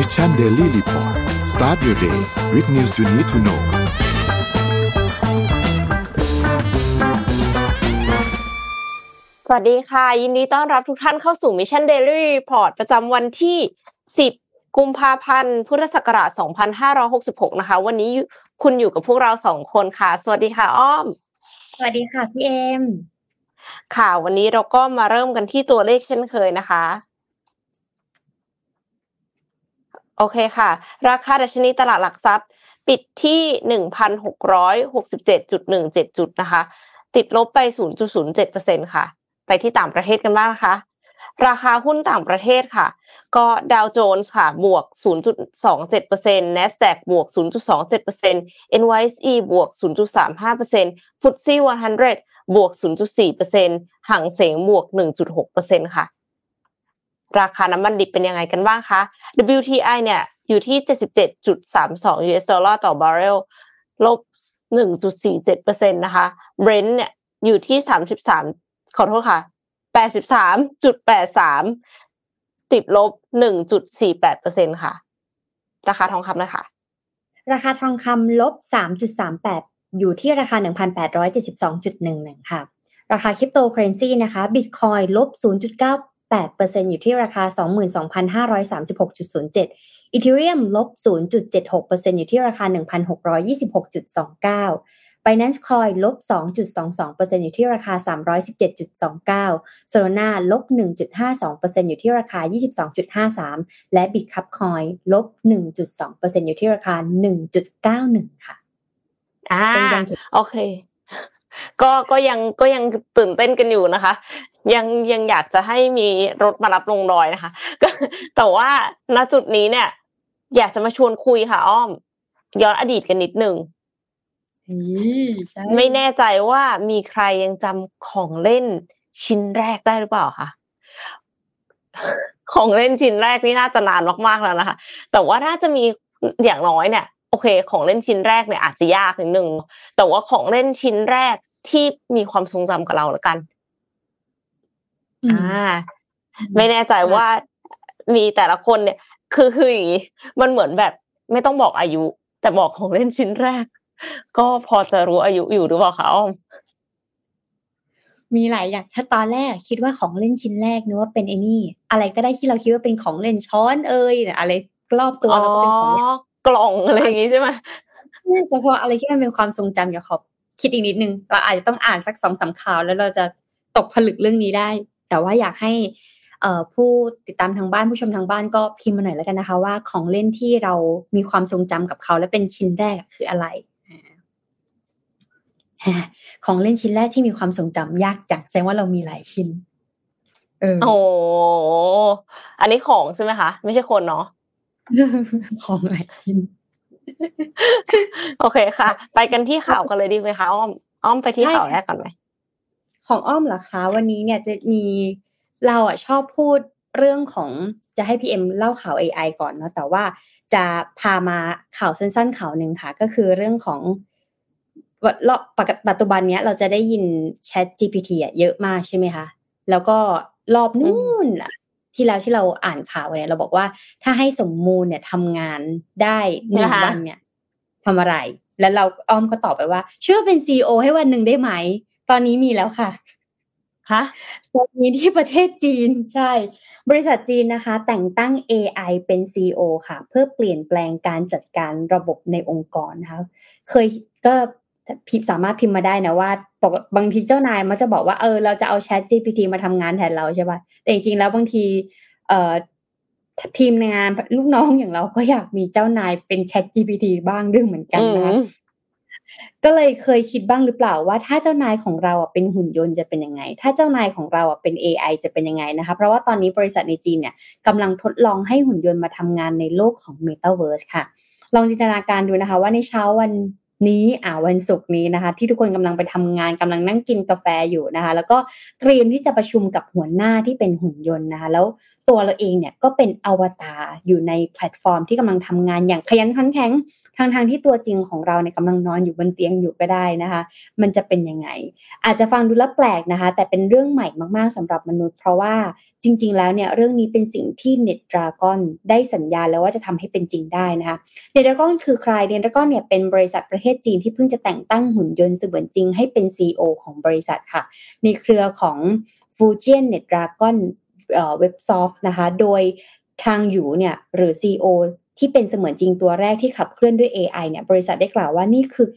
Mission Daily Report Start your day with news you need to know สวัสดีค่ะยินดีต้อนรับทุกท่านเข้าสู่ Mission Daily Report ประจำวันที่10กุมภาพันธ์พุทธศักราช2566นะคะวันนี้คุณอยู่กับพวกเรา2คนค่ะสวัสดีค่ะอ้อมสวัสดีค่ะพี่เอมค่ะวันนี้เราก็มาเริ่มกันที่ตัวเลขเช่นเคยนะคะโอเคค่ะราคาดัชนีตลาดหลักทรัพย์ปิดที่ 1,667.17 จุดนะคะติดลบไป 0.07% ค่ะไปที่ต่างประเทศกันบ้างนะคะราคาหุ้นต่างประเทศค่ะก็ดาวโจนส์ค่ะบวก 0.27% Nasdaq บวก 0.27% NYSE บวก 0.35% FTSE 100 บวก 0.4% หังเส็งบวก 1.6% ค่ะราคาน้ำมันดิบเป็นยังไงกันบ้างคะ WTI เนี่ยอยู่ที่ 77.32 US ดอลลาร์ต่อบาร์เรลลบ 1.47% นะคะ Brent เนี่ยอยู่ที่33ขอโทษค่ะ 83.83 ติดลบ 1.48% ค่ะราคาทองคำนะคะราคาทองคำลบ 3.38 อยู่ที่ราคา 1,872.11 ค่ะราคาคริปโตเคอเรนซีนะคะ Bitcoin ลบ 0.98% อยู่ที่ราคา 22,536.07 Ethereum ลบ 0.76% อยู่ที่ราคา 1,626.29 Binance Coin ลบ 2.22% อยู่ที่ราคา 317.29 Solana ลบ 1.52% อยู่ที่ราคา 22.53 และ Bitstamp Coin ลบ 1.2% อยู่ที่ราคา 1.91 ค่ะโอเคก็ยังตื่นเต้นกันอยู่นะคะยังอยากจะให้มีรถมารับลงดอยนะคะแต่ว่าณจุดนี้เนี่ยอยากจะมาชวนคุยค่ะอ้อมย้อนอดีตกันนิดนึงไม่แน่ใจว่ามีใครยังจำของเล่นชิ้นแรกได้หรือเปล่าคะของเล่นชิ้นแรกนี่น่าจะนานมากๆแล้วนะคะแต่ว่าน่าจะมีอย่างน้อยเนี่ยโอเคของเล่นชิ้นแรกเนี่ยอาจจะยากนิดนึงแต่ว่าของเล่นชิ้นแรกที่มีความทรงจำกับเราละกันไม่แน่ใจว่ามีแต่ละคนเนี่ยคืออย่างนี้มันเหมือนแบบไม่ต้องบอกอายุแต่บอกของเล่นชิ้นแรกก็พอจะรู้อายุอยู่หรือเปล่าคะอ้อมมีหลายอย่างถ้าตอนแรกคิดว่าของเล่นชิ้นแรกนึกว่าเป็นไอ้นี่อะไรก็ได้ที่เราคิดว่าเป็นของเล่นช้อนเอ่ยอะไรรอบตัวเราก็เป็นของกล่องอะไรอย่างงี้ใช่มั้ยเฉพาะอะไรที่มันเป็นความทรงจำอย่าขอคิดอีกนิดนึงเราอาจจะต้องอ่านสัก 2-3 ข่าวแล้วเราจะตกผลึกเรื่องนี้ได้แต่ว่าอยากให้ผู้ติดตามทางบ้านผู้ชมทางบ้านก็พิมพ์มาหน่อยแล้วกันนะคะว่าของเล่นที่เรามีความทรงจำกับเขาและเป็นชิ้นแรกคืออะไรของเล่นชิ้นแรกที่มีความทรงจำยากจังแสดงว่าเรามีหลายชิ้นโอ้อันนี้ของใช่ไหมคะไม่ใช่คนเนาะของหลายชิ้นโอเคค่ะไปกันที่ข่าวกันเลยดีไหมคะอ้อมไปที่ข่าวแรกก่อนไหมของอ้อมเหรอคะวันนี้เนี่ยจะมีเราชอบพูดเรื่องของจะให้พี่เอ็มเล่าข่าว AI ก่อนเนาะแต่ว่าจะพามาข่าวสั้นๆข่าวหนึ่งค่ะก็คือเรื่องของปัจจุบันเนี้ยเราจะได้ยิน Chat GPT เยอะมากใช่ไหมคะแล้วก็รอบนู่นที่แล้วที่เราอ่านข่าวเนี่ยเราบอกว่าถ้าให้สมมูลเนี่ยทำงานได้หนึ่งวันเนี่ยทำอะไรแล้วเราอ้อมก็ตอบไปว่าช่วยเป็น CEO ให้วันนึงได้ไหมตอนนี้มีแล้วค่ะฮะตอนนี้ที่ประเทศจีนใช่บริษัทจีนนะคะแต่งตั้ง AI เป็น CEO ค่ะเพื่อเปลี่ยนแปลงการจัดการระบบในองค์กรนะคะเคยก็สามารถพิมพ์มาได้นะว่าบางทีเจ้านายมันจะบอกว่าเราจะเอา Chat GPT มาทำงานแทนเราใช่ป่ะแต่จริงๆแล้วบางทีทีมงานลูกน้องอย่างเราก็อยากมีเจ้านายเป็น Chat GPT บ้างด้วยเหมือนกันนะก็เลยเคยคิดบ้างหรือเปล่าว่าถ้าเจ้านายของเราเป็นหุ่นยนต์จะเป็นยังไงถ้าเจ้านายของเราเป็น AI จะเป็นยังไงนะคะเพราะว่าตอนนี้บริษัทในจีนเนี่ยกำลังทดลองให้หุ่นยนต์มาทำงานในโลกของ Metaverse ค่ะลองจินตนาการดูนะคะว่าในเช้าวันนี้วันศุกร์นี้นะคะที่ทุกคนกำลังไปทำงานกำลังนั่งกินกาแฟอยู่นะคะแล้วก็เตรียมที่จะประชุมกับหัวหน้าที่เป็นหุ่นยนต์นะคะแล้วตัวเราเองเนี่ยก็เป็นอวตารอยู่ในแพลตฟอร์มที่กำลังทำงานอย่างขยันขันแข็ง ทั้งที่ตัวจริงของเราเนี่ยกำลังนอนอยู่บนเตียงอยู่ก็ได้นะคะมันจะเป็นยังไงอาจจะฟังดูแล้วแปลกนะคะแต่เป็นเรื่องใหม่มากๆสำหรับมนุษย์เพราะว่าจริงๆแล้วเนี่ยเรื่องนี้เป็นสิ่งที่ Net Dragon ได้สัญญาแล้วว่าจะทำให้เป็นจริงได้นะคะ Net Dragon คือใคร Net Dragon เนี่ยเป็นบริษัทประเทศจีนที่เพิ่งจะแต่งตั้งหุ่นยนต์เสมือนจริงให้เป็น CEO ของบริษัทค่ะในเครือของ Fujian Net Dragon Websoft นะคะโดยทางอยู่เนี่ยหรือ CEO ที่เป็นเสมือนจริงตัวแรกที่ขับเคลื่อนด้วย AI เนี่ยบริษัทได้กล่าวว่านี่คือ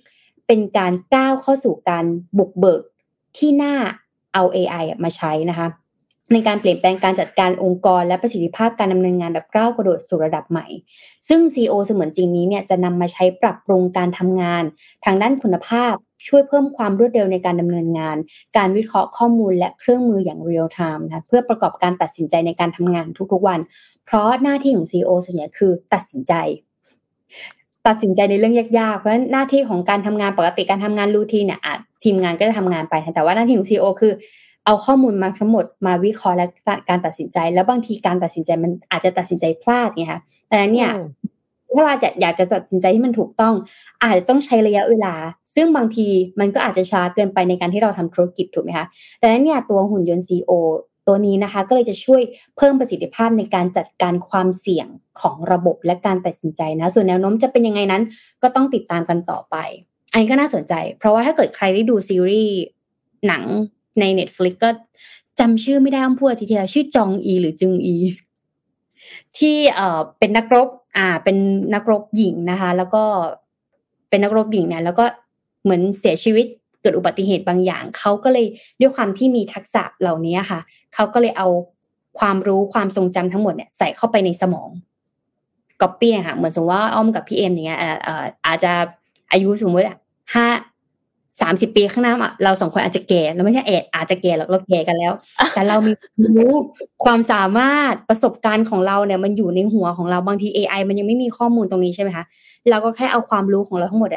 เป็นการก้าวเข้าสู่การบุกเบิกที่น่าเอา AI มาใช้นะคะในการเปลี่ยนแปลงการจัดการองค์กรและประสิทธิภาพการดำเนินงานแบบก้าวกระโดดสู่ระดับใหม่ซึ่ง CEO เสมือนจริงนี้เนี่ยจะนำมาใช้ปรับปรุงการทำงานทางด้านคุณภาพช่วยเพิ่มความรวดเร็วในการดำเนินงานการวิเคราะห์ข้อมูลและเครื่องมืออย่างเรียลไทม์นะเพื่อประกอบการตัดสินใจในการทำงานทุกๆวันเพราะหน้าที่ของ CEO ส่วนใหญ่คือตัดสินใจในเรื่องยากๆเพราะฉะนั้นหน้าที่ของการทำงานปกติการทำงานรูทีนเนี่ยทีมงานก็จะทำงานไปแต่ว่าหน้าที่ของ CEO คือเอาข้อมูลมาทั้งหมดมาวิเคราะห์และการตัดสินใจแล้วบางทีการตัดสินใจมันอาจจะตัดสินใจพลาดไงคะดังนั้นเนี่ยถ้าเราอยากจะตัดสินใจที่มันถูกต้องอาจจะต้องใช้ระยะเวลาซึ่งบางทีมันก็อาจจะช้าเกินไปในการที่เราทำธุรกิจถูกไหมคะดังนั้นเนี่ยตัวหุ่นยนต์ CEO ตัวนี้นะคะก็เลยจะช่วยเพิ่มประสิทธิภาพในการจัดการความเสี่ยงของระบบและการตัดสินใจนะส่วนแนวโน้มจะเป็นยังไงนั้นก็ต้องติดตามกันต่อไปอันนี้ก็น่าสนใจเพราะว่าถ้าเกิดใครได้ดูซีรีส์หนังใน Netflix ก็จำชื่อไม่ได้อ้อมพูดทีๆชื่อจองอีหรือจึงอีที่เป็นนักรบเป็นนักรบหญิงนะคะแล้วก็เป็นนักรบหญิงเนี่ยแล้วก็เหมือนเสียชีวิตเกิดอุบัติเหตุบางอย่างเขาก็เลยด้วยความที่มีทักษะเหล่านี้ค่ะเขาก็เลยเอาความรู้ความทรงจำทั้งหมดเนี่ยใส่เข้าไปในสมอง copy ค่ะเหมือนสมมติว่าอ้อมกับพี่เอมอย่างเงี้ยอาจจะอายุสมมติ30 ปีข้างหน้าเรา2คนอาจจะแก่แล้วไม่ใช่อาจจะแก่หรอกเราแก่กันแล้วแต่เรามีความสามารถประสบการณ์ของเราเนี่ยมันอยู่ในหัวของเราบางที AI มันยังไม่มีข้อมูลตรงนี้ใช่ไหมคะเราก็แค่เอาความรู้ของเราทั้งหมด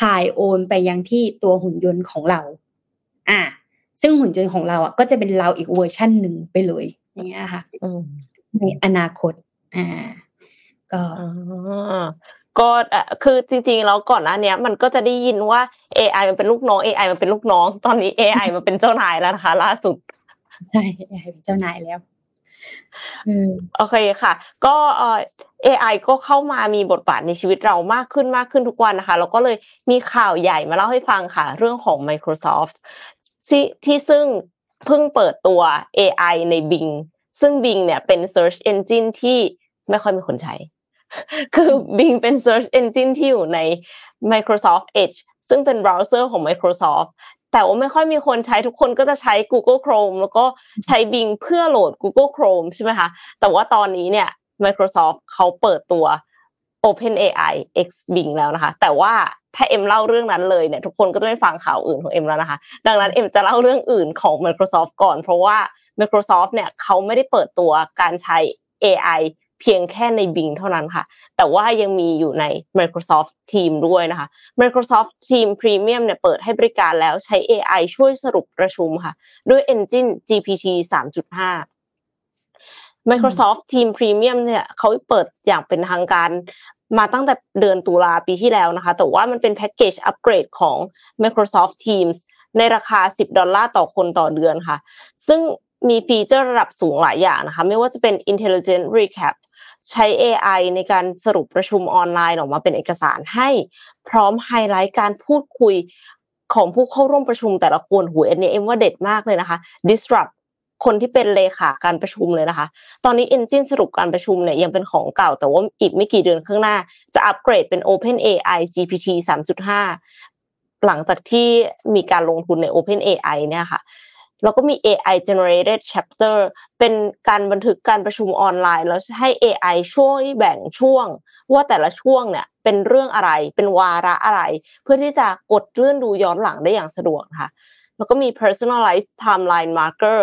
ถ่ายโอนไปยังที่ตัวหุ่นยนต์ของเราซึ่งหุ่นยนต์ของเราก็จะเป็นเราอีกเวอร์ชั่นหนึ่งไปเลยอย่างเงี้ยค่ะในอนาคตก็คือจริงๆแล้วก่อนหน้านี้มันก็จะได้ยินว่า AI มันเป็นลูกน้อง AI มันเป็นลูกน้องตอนนี้ AI มันเป็นเจ้านายแล้วนะคะล่าสุดใช่ AI เป็นเจ้านายแล้วโอเคค่ะก็AI ก็เข้ามามีบทบาทในชีวิตเรามากขึ้นทุกวันนะคะแล้วก็เลยมีข่าวใหญ่มาเล่าให้ฟังค่ะเรื่องของ Microsoft ที่ซึ่งเพิ่งเปิดตัว AI ใน Bing ซึ่ง Bing เนี่ยเป็น Search Engine ที่ไม่ค่อยมีคนใช้คือ Bing เป็น Search Engine ที่อยู่ใน Microsoft Edge ซึ่งเป็นเบราว์เซอร์ของ Microsoft แต่ว่าไม่ค่อยมีคนใช้ทุกคนก็จะใช้ Google Chrome แล้วก็ใช้ Bing เพื่อโหลด Google Chrome ใช่ไหมคะแต่ว่าตอนนี้เนี่ย Microsoft เขาเปิดตัว OpenAI X Bing แล้วนะคะแต่ว่าถ้าเอ็มเล่าเรื่องนั้นเลยเนี่ยทุกคนก็จะไม่ฟังข่าวอื่นของเอ็มแล้วนะคะดังนั้นเอ็มจะเล่าเรื่องอื่นของ Microsoft ก่อนเพราะว่า Microsoft เนี่ยเขาไม่ได้เปิดตัวการใช้ AIเพียงแค่ใน Bing เท่านั้นค่ะแต่ว่ายังมีอยู่ใน Microsoft Teams ด้วยนะคะ Microsoft Teams Premium เนี่ยเปิดให้บริการแล้วใช้ AI ช่วยสรุปประชุมค่ะด้วย Engine GPT 3.5 Microsoft Teams Premium เนี่ยเขาเปิดอย่างเป็นทางการมาตั้งแต่เดือนตุลาปีที่แล้วนะคะแต่ว่ามันเป็นแพ็คเกจอัปเกรดของ Microsoft Teams ในราคา$10ต่อคนต่อเดือนค่ะซึ่งมีฟีเจอร์ระดับสูงหลายอย่างนะคะไม่ว่าจะเป็น Intelligent Recap ใช้ AI ในการสรุปประชุมออนไลน์ออกมาเป็นเอกสารให้พร้อมไฮไลท์การพูดคุยของผู้เข้าร่วมประชุมแต่ละคนหูอันนี้เอ็มว่าเด็ดมากเลยนะคะ Disrupt คนที่เป็นเลขาการประชุมเลยนะคะตอนนี้ Engine สรุปการประชุมเนี่ยยังเป็นของเก่าแต่ว่าอีกไม่กี่เดือนข้างหน้าจะอัปเกรดเป็น OpenAI GPT 3.5 หลังจากที่มีการลงทุนใน OpenAI เนี่ยค่ะแล้วก็มี AI generated chapter เป็นการบันทึกการประชุมออนไลน์แล้วให้ AI ช่วยแบ่งช่วงว่าแต่ละช่วงเนี่ยเป็นเรื่องอะไรเป็นวาระอะไรเพื่อที่จะกดเลื่อนดูย้อนหลังได้อย่างสะดวกค่ะแล้วก็มี personalized timeline marker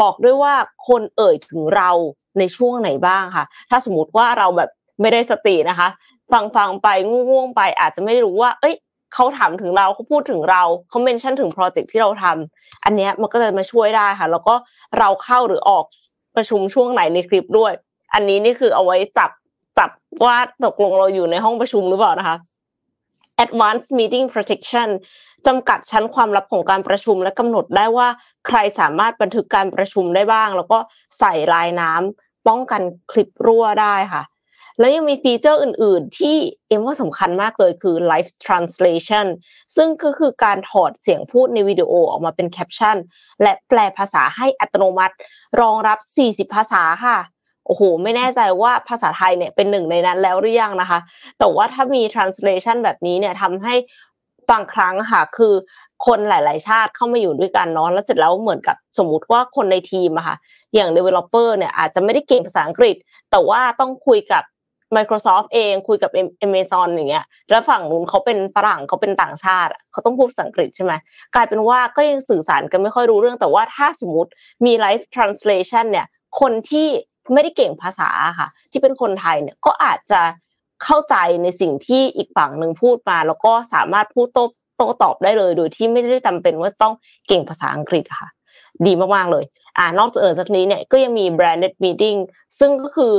บอกด้วยว่าคนเอ่ยถึงเราในช่วงไหนบ้างค่ะถ้าสมมติว่าเราแบบไม่ได้สตินะคะฟังไปง่วงๆไปอาจจะไม่รู้ว่าเอ้ยเขาถามถึงเราเขาพูดถึงเราเขาเมนชั่นถึงโปรเจกต์ที่เราทำอันเนี้ยมันก็จะมาช่วยได้ค่ะแล้วก็เราเข้าหรือออกประชุมช่วงไหนในคลิปด้วยอันนี้นี่คือเอาไว้จับว่าตกลงเราอยู่ในห้องประชุมหรือเปล่านะคะ Advanced Meeting Protection จำกัดชั้นความลับของการประชุมและกำหนดได้ว่าใครสามารถบันทึกการประชุมได้บ้างแล้วก็ใส่ลายน้ำป้องกันคลิปรั่วได้ค่ะแล้วยังมีฟีเจอร์อื่นๆที่เอ็มว่าสำคัญมากเลยคือ Live Translation ซึ่งก็คือการถอดเสียงพูดในวิดีโอออกมาเป็นแคปชั่นและแปลภาษาให้อัตโนมัติรองรับ40ภาษาค่ะโอ้โหไม่แน่ใจว่าภาษาไทยเนี่ยเป็นหนึ่งในนั้นแล้วหรือยังนะคะแต่ว่าถ้ามี Translation แบบนี้เนี่ยทำให้บางครั้งค่ะคือคนหลายๆชาติเข้ามาอยู่ด้วยกันเนาะแล้วเสร็จแล้วเหมือนกับสมมุติว่าคนในทีมอะค่ะอย่าง Developer เนี่ยอาจจะไม่ได้เก่งภาษาอังกฤษแต่ว่าต้องคุยกับMicrosoft เองคุยกับ Amazon อย่างเงี้ยแล้วฝั่งนู้นเขาเป็นฝรั่งเขาเป็นต่างชาติเขาต้องพูดภาษาอังกฤษใช่ไหมกลายเป็นว่าก็ยังสื่อสารกันไม่ค่อยรู้เรื่องแต่ว่าถ้าสมมุติมี Live Translation เนี่ยคนที่ไม่ได้เก่งภาษาค่ะที่เป็นคนไทยเนี่ยก็อาจจะเข้าใจในสิ่งที่อีกฝั่งนึงพูดมาแล้วก็สามารถพูดโต้ตอบได้เลยโดยที่ไม่ได้จำเป็นว่าต้องเก่งภาษาอังกฤษค่ะดีมากๆเลยนอกจากนี้เนี่ยก็ยังมี Branded Meeting ซึ่งก็คือ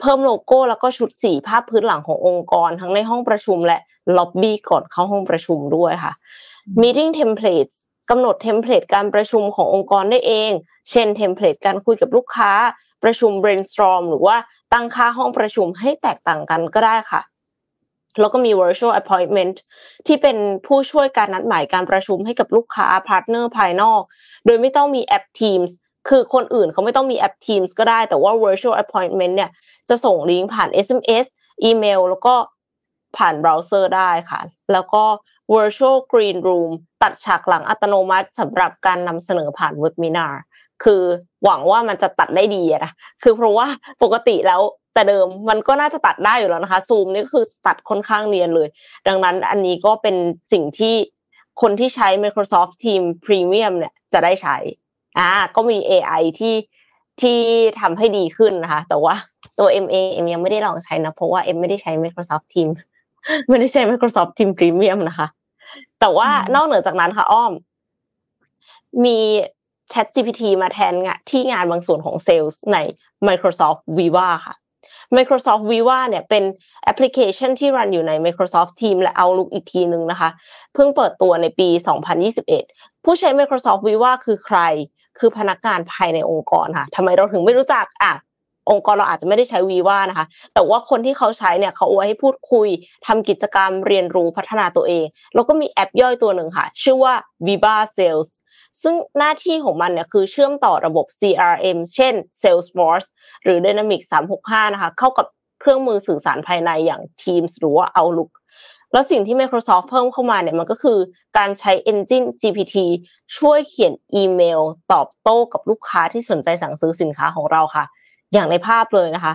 เพิ่มโลโก้แล้วก็ชุดสีภาพพื้นหลังขององค์กรทั้งในห้องประชุมและล็อบบี้ก่อนเข้าห้องประชุมด้วยค่ะ Meeting Templates กำหนดเทมเพลตการประชุมขององค์กรได้เองเช่นเทมเพลตการคุยกับลูกค้าประชุม Brainstorm หรือว่าตั้งค่าห้องประชุมให้แตกต่างกันก็ได้ค่ะแล้วก็มี Virtual Appointment ที่เป็นผู้ช่วยการนัดหมายการประชุมให้กับลูกค้าพาร์ทเนอร์ภายนอกโดยไม่ต้องมีแอป Teamsคือคนอื่นเขาไม่ต้องมีแอป Teams ก็ได้แต่ว่า Virtual Appointment เนี่ยจะส่งลิงก์ผ่าน SMS อีเมลแล้วก็ผ่านเบราว์เซอร์ได้ค่ะแล้วก็ Virtual Green Room ตัดฉากหลังอัตโนมัติสำหรับการนำเสนอผ่านเว็บมินาร์คือหวังว่ามันจะตัดได้ดีนะคือเพราะว่าปกติแล้วแต่เดิมมันก็น่าจะตัดได้อยู่แล้วนะคะ Zoom นี่คือตัดค่อนข้างเนียนเลยดังนั้นอันนี้ก็เป็นสิ่งที่คนที่ใช้ Microsoft Teams Premium เนี่ยจะได้ใช้ก็มี AI ที่ทำให้ดีขึ้นนะคะแต่ว่าตัว เอ็มยังไม่ได้ลองใช้นะเพราะว่าเอ็มไม่ได้ใช้ Microsoft Teams ไม่ได้ใช้ Microsoft Teams Premium นะคะแต่ว่านอกเหนือจากนั้นค่ะอ้อมมี Chat GPT มาแทนที่งานบางส่วนของ Sales ใน Microsoft Viva ค่ะ Microsoft Viva เนี่ยเป็นแอปพลิเคชันที่รันอยู่ใน Microsoft Teams และ Outlook อีกทีนึงนะคะเพิ่งเปิดตัวในปี 2021 ผู้ใช้ Microsoft Viva คือใครคือพนักงานภายในองค์กรค่ะทำไมเราถึงไม่รู้จักองค์กรเราอาจจะไม่ได้ใช้ Viva นะคะแต่ว่าคนที่เขาใช้เนี่ยเขาเอาไว้ให้พูดคุยทำกิจกรรมเรียนรู้พัฒนาตัวเองแล้วก็มีแอปย่อยตัวหนึ่งค่ะชื่อว่า Viva Sales ซึ่งหน้าที่ของมันเนี่ยคือเชื่อมต่อระบบ CRM เช่น Salesforce หรือ Dynamics 365นะคะเข้ากับเครื่องมือสื่อสารภายในอย่าง Teams หรือว่า Outlookแล้วสิ่งที่ Microsoft เพิ่มเข้ามาเนี่ยมันก็คือการใช้ Engine GPT ช่วยเขียนอีเมลตอบโต้กับลูกค้าที่สนใจสั่งซื้อสินค้าของเราค่ะอย่างในภาพเลยนะคะ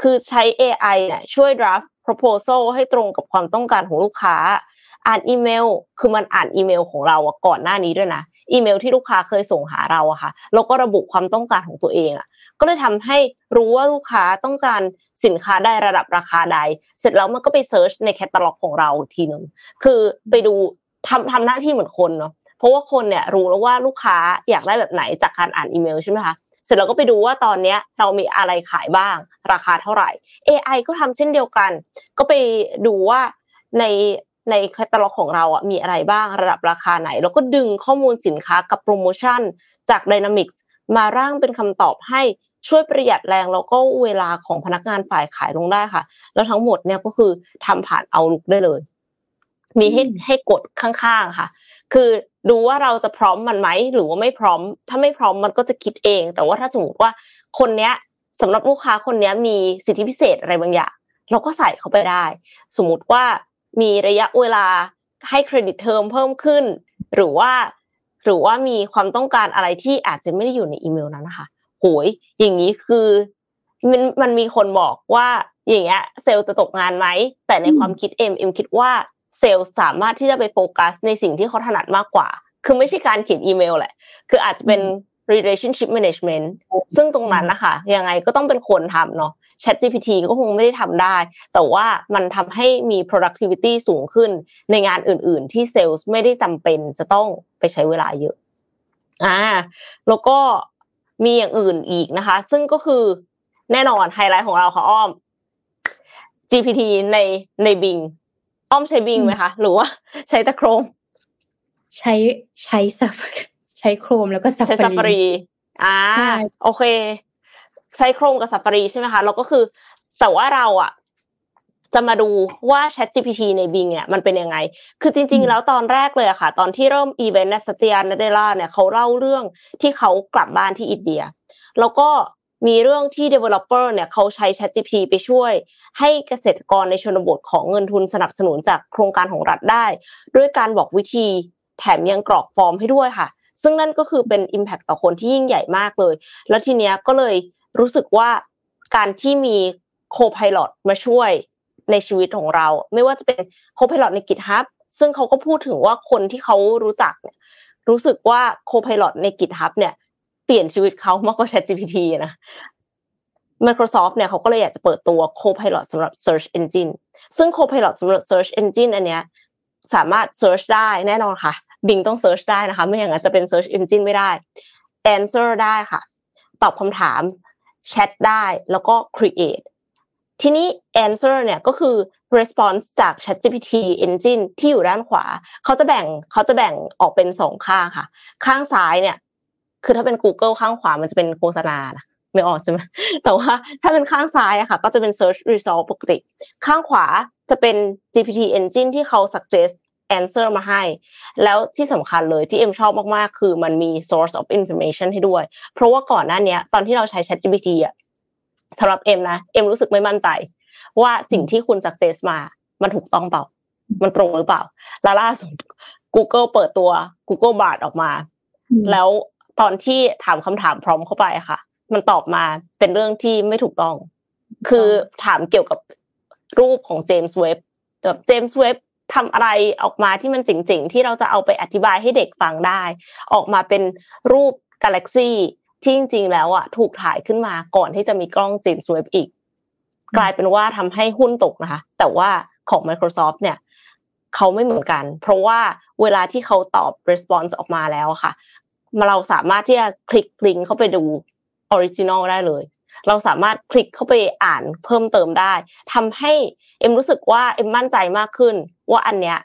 คือใช้ AI เนี่ยช่วย draft proposal ให้ตรงกับความต้องการของลูกค้าอ่านอีเมลคือมันอ่านอีเมลของเราก่อนหน้านี้ด้วยนะอีเมลที่ลูกค้าเคยส่งหาเราค่ะแล้วก็ระบุความต้องการของตัวเองก็เลยทำให้รู้ว่าลูกค้าต้องการสินค้าได้ระดับราคาใดเสร็จแล้วมันก็ไปเซิร์ชในแคตตาล็อกของเราทีนึงคือไปดูทำหน้าที่เหมือนคนเนาะเพราะว่าคนเนี่ยรู้แล้วว่าลูกค้าอยากได้แบบไหนจากการอ่านอีเมลใช่ไหมคะเสร็จแล้วก็ไปดูว่าตอนนี้เรามีอะไรขายบ้างราคาเท่าไหร่ AI ก็ทำเช่นเดียวกันก็ไปดูว่าในแคตตาล็อกของเรามีอะไรบ้างระดับราคาไหนแล้วก็ดึงข้อมูลสินค้ากับโปรโมชั่นจาก Dynamics มาร่างเป็นคำตอบให้ช่วยประหยัดแรงแล้วก็เวลาของพนักงานฝ่ายขายลงได้ค่ะแล้วทั้งหมดเนี่ยก็คือทำผ่าน Outlook ได้เลยมีให้กดข้างๆค่ะคือดูว่าเราจะพร้อมมันไหมหรือว่าไม่พร้อมถ้าไม่พร้อมมันก็จะคิดเองแต่ว่าถ้าสมมติว่าคนเนี้ยสำหรับลูกค้าคนเนี้ยมีสิทธิพิเศษอะไรบางอย่างเราก็ใส่เข้าไปได้สมมติว่ามีระยะเวลาให้เครดิตเทอมเพิ่มขึ้นหรือว่ามีความต้องการอะไรที่อาจจะไม่ได้อยู่ในอีเมลนั้นนะคะโอ้ยอย่างนี้คือมันมีคนบอกว่าอย่างเงี้ยเซลล์จะตกงานไหมแต่ในความคิดเอ็มคิดว่าเซลล์สามารถที่จะไปโฟกัสในสิ่งที่เขาถนัดมากกว่าคือไม่ใช่การเขียนอีเมลแหละคืออาจจะเป็น relationship management ซึ่งตรงนั้นนะคะยังไงก็ต้องเป็นคนทำเนาะ ChatGPT ก็คงไม่ได้ทำได้แต่ว่ามันทำให้มี productivity สูงขึ้นในงานอื่นๆที่เซลล์ไม่ได้จำเป็นจะต้องไปใช้เวลาเยอะแล้วก็มีอย่างอื่นอีกนะคะซึ่งก็คือแน่นอนไฮไลท์ของเราค่ะอ้อม GPT ในBing อ้อมใช้ Bing ไหมคะหรือว่าใช้แต่ Chrome ใช้ Chrome แล้วก็ Safari โอเคใช้ Chrome กับ Safari ใช่ไหมคะแล้วก็คือแต่ว่าเราอ่ะจะมาดูว่า Chat GPT ใน Bing เนี่ยมันเป็นยังไงคือจริงๆแล้วตอนแรกเลยอะค่ะตอนที่เริ่มอีเวนต์นะสเตียนนาเดล่าเนี่ยเขาเล่าเรื่องที่เขากลับบ้านที่อินเดียแล้วก็มีเรื่องที่ developer เนี่ยเขาใช้ Chat GPT ไปช่วยให้เกษตรกรในชนบทของเงินทุนสนับสนุนจากโครงการของรัฐได้ด้วยการบอกวิธีแถมยังกรอกฟอร์มให้ด้วยค่ะซึ่งนั่นก็คือเป็น impact ต่อคนที่ยิ่งใหญ่มากเลยแล้วทีเนี้ยก็เลยรู้สึกว่าการที่มี co-pilot มาช่วยในชีวิตของเราไม่ว่าจะเป็นโคไพลอตใน GitHub ซึ่งเขาก็พูดถึงว่าคนที่เขารู้จักเนี่ยรู้สึกว่าโคไพลอตใน GitHub เนี่ยเปลี่ยนชีวิตเขามากกว่า ChatGPT นะ Microsoft เนี่ยเขาก็เลยอยากจะเปิดตัวโคไพลอตสำหรับ Search Engine ซึ่งโคไพลอตสำหรับ Search Engine อันเนี้ยสามารถ Search ได้แน่นอนค่ะ Bing ต้อง Search ได้นะคะไม่อย่างนั้นจะเป็น Search Engine ไม่ได้ Answer ได้ค่ะตอบคำถามแชทได้แล้วก็ Createทีนี้ answer เนี่ยก็คือ response จาก ChatGPT engine ที่อยู่ด้านขวาเขาจะแบ่งออกเป็น2ข้างค่ะข้างซ้ายเนี่ยคือถ้าเป็น Google ข้างขวามันจะเป็นโฆษณานะไม่ออกใช่ไหมแต่ว่าถ้าเป็นข้างซ้ายอะค่ะก็จะเป็น search result ปกติข้างขวาจะเป็น GPT engine ที่เขา suggest answer มาให้แล้วที่สำคัญเลยที่เอ็มชอบมากๆคือมันมี source of information ให้ด้วยเพราะว่าก่อนหน้านี้ตอนที่เราใช้ ChatGPT อะสำหรับเอ็มนะเอ็มรู้สึกไม่มั่นใจว่าสิ่งที่คุณสักเซสมามันถูกต้องเปล่ามันตรงหรือเปล่าแล้วล่าสุด Google เปิดตัว Google Bard ออกมาแล้วตอนที่ถามคำถามพร้อมเข้าไปค่ะมันตอบมาเป็นเรื่องที่ไม่ถูกต้องคือถามเกี่ยวกับรูปของ James Webb แบบ James Webb ทำอะไรออกมาที่มันจริงๆที่เราจะเอาไปอธิบายให้เด็กฟังได้ออกมาเป็นรูป Galaxyที่จริงๆแล้วอ่ะถูกถ่ายขึ้นมาก่อนที่จะมีกล้อง James Webb อีกกลายเป็นว่าทำให้หุ้นตกนะคะแต่ว่าของ Microsoft เนี่ยเขาไม่เหมือนกันเพราะว่าเวลาที่เขาตอบ response ออกมาแล้วค่ะเราสามารถที่จะคลิกลิงก์เข้าไปดู original ได้เลยเราสามารถคลิกเข้าไปอ่านเพิ่มเติมได้ทำให้เอ็มรู้สึกว่าเอ็มมั่นใจมากขึ้นว่าอันเนี้ย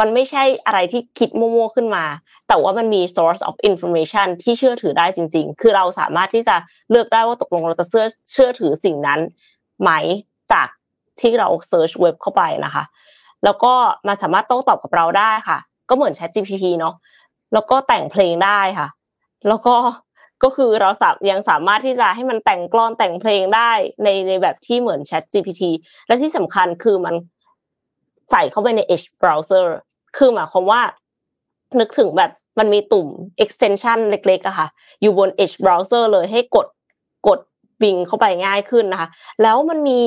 มันไม่ใช่อะไรที่คิดมั่วๆขึ้นมาแต่ว่ามันมี source of information ที่เชื่อถือได้จริงๆคือเราสามารถที่จะเลือกได้ว่าตกลงเราจะเชื่อถือสิ่งนั้นไหมจากที่เรา search เว็บเข้าไปนะคะแล้วก็มันสามารถโต้ตอบกับเราได้ค่ะก็เหมือน ChatGPT เนาะแล้วก็แต่งเพลงได้ค่ะแล้วก็คือเรายังสามารถที่จะให้มันแต่งกลอนแต่งเพลงได้ในแบบที่เหมือน ChatGPT และที่สำคัญคือมันใส่เข้าไปใน Edge browser คือหมายความว่านึกถึงแบบมันมีตุ่ม extension เล็กๆอะค่ะอยู่บน Edge browser เลยให้กด Bing เข้าไปง่ายขึ้นนะคะแล้วมันมี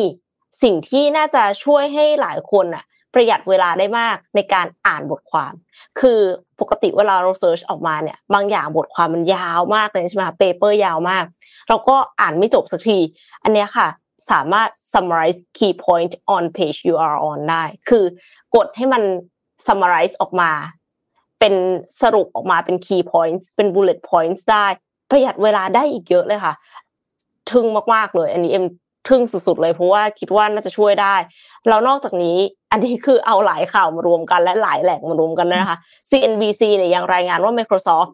สิ่งที่น่าจะช่วยให้หลายคนอะประหยัดเวลาได้มากในการอ่านบทความคือปกติเวลาเรา search ออกมาเนี่ยบางอย่างบทความมันยาวมากเลยใช่ไหมคะ paper ยาวมากเราก็อ่านไม่จบสักทีอันเนี้ยค่ะสามารถ summarize key point on page you are on ได้คือกดให้มัน summarize ออกมาเป็นสรุปออกมาเป็น key points เป็น bullet points ได้ประหยัดเวลาได้อีกเยอะเลยค่ะทึ่งมากๆเลยอันนี้เอ็มทึ่งสุดๆเลยเพราะว่าคิดว่าน่าจะช่วยได้แล้วนอกจากนี้อันนี้คือเอาหลายข่าวมารวมกันและหลายแหล่งมารวมกันนะคะ CNBC เนี่ยยังรายงานว่า Microsoft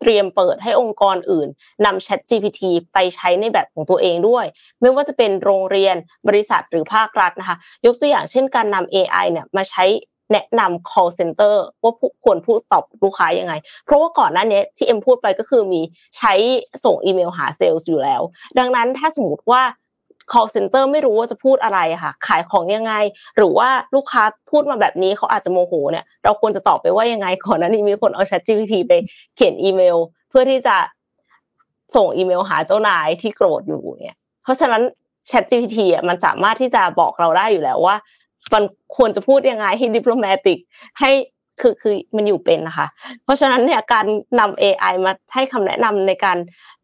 เตรียมเปิดให้องค์กรอื่นนำ Chat GPT ไปใช้ในแบบของตัวเองด้วยไม่ว่าจะเป็นโรงเรียนบริษัทหรือภาครัฐนะคะยกตัวอย่างเช่นการนำ AI เนี่ยมาใช้แนะนำ call center ว่าควรพูดตอบลูกค้ายังไงเพราะว่าก่อนหน้านี้ที่เอ็มพูดไปก็คือมีใช้ส่งอีเมลหาเซลล์อยู่แล้วดังนั้นถ้าสมมติว่า call center ไม่รู้ว่าจะพูดอะไรค่ะขายของยังไงหรือว่าลูกค้าพูดมาแบบนี้เขาอาจจะโมโหเนี่ยเราควรจะตอบไปว่ายังไงก่อนหน้านี้มีคนเอา Chat GPT ไปเขียนอีเมลเพื่อที่จะส่งอีเมลหาเจ้านายที่โกรธอยู่เนี่ยเพราะฉะนั้น Chat GPT อ่ะมันสามารถที่จะบอกเราได้อยู่แล้วว่ามันควรจะพูดยังไงให้ diplomatic ให้คือมันอยู่เป็นนะคะเพราะฉะนั้นเนี่ยการนำ AI มาให้คำแนะนำในการ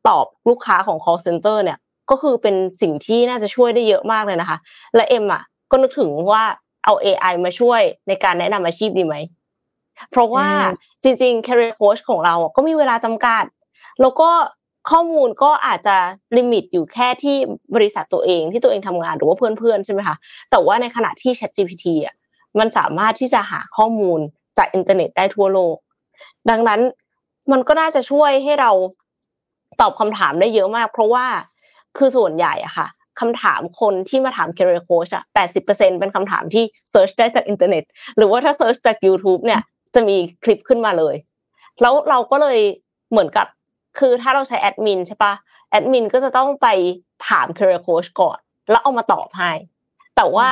ตอบลูกค้าของ call center เนี่ยก็คือเป็นสิ่งที่น่าจะช่วยได้เยอะมากเลยนะคะและเอ็มอ่ะก็นึกถึงว่าเอา AI มาช่วยในการแนะนำอาชีพดีไหมเพราะว่าจริงๆ career coach ของเราก็มีเวลาจำกัดแล้วก็ข้อมูลก็อาจจะลิมิตอยู่แค่ที่บริษัทตัวเองที่ตัวเองทำงานหรือว่าเพื่อนๆใช่ไหมคะแต่ว่าในขณะที่ ChatGPT อ่ะ มันสามารถที่จะหาข้อมูลจากอินเทอร์เน็ตได้ทั่วโลกดังนั้นมันก็น่าจะช่วยให้เราตอบคำถามได้เยอะมากเพราะว่าคือส่วนใหญ่อะค่ะคำถามคนที่มาถาม Career Coach อะ 80% เป็นคำถามที่เสิร์ชได้จากอินเทอร์เน็ตหรือว่าถ้าเสิร์ชจาก YouTube เนี่ยจะมีคลิปขึ้นมาเลยแล้วเราก็เลยเหมือนกับคือถ้าเราใช้แอดมินใช่ปะแอดมินก็จะต้องไปถาม Career Coach ก่อนแล้วเอามาตอบให้แต่ว่า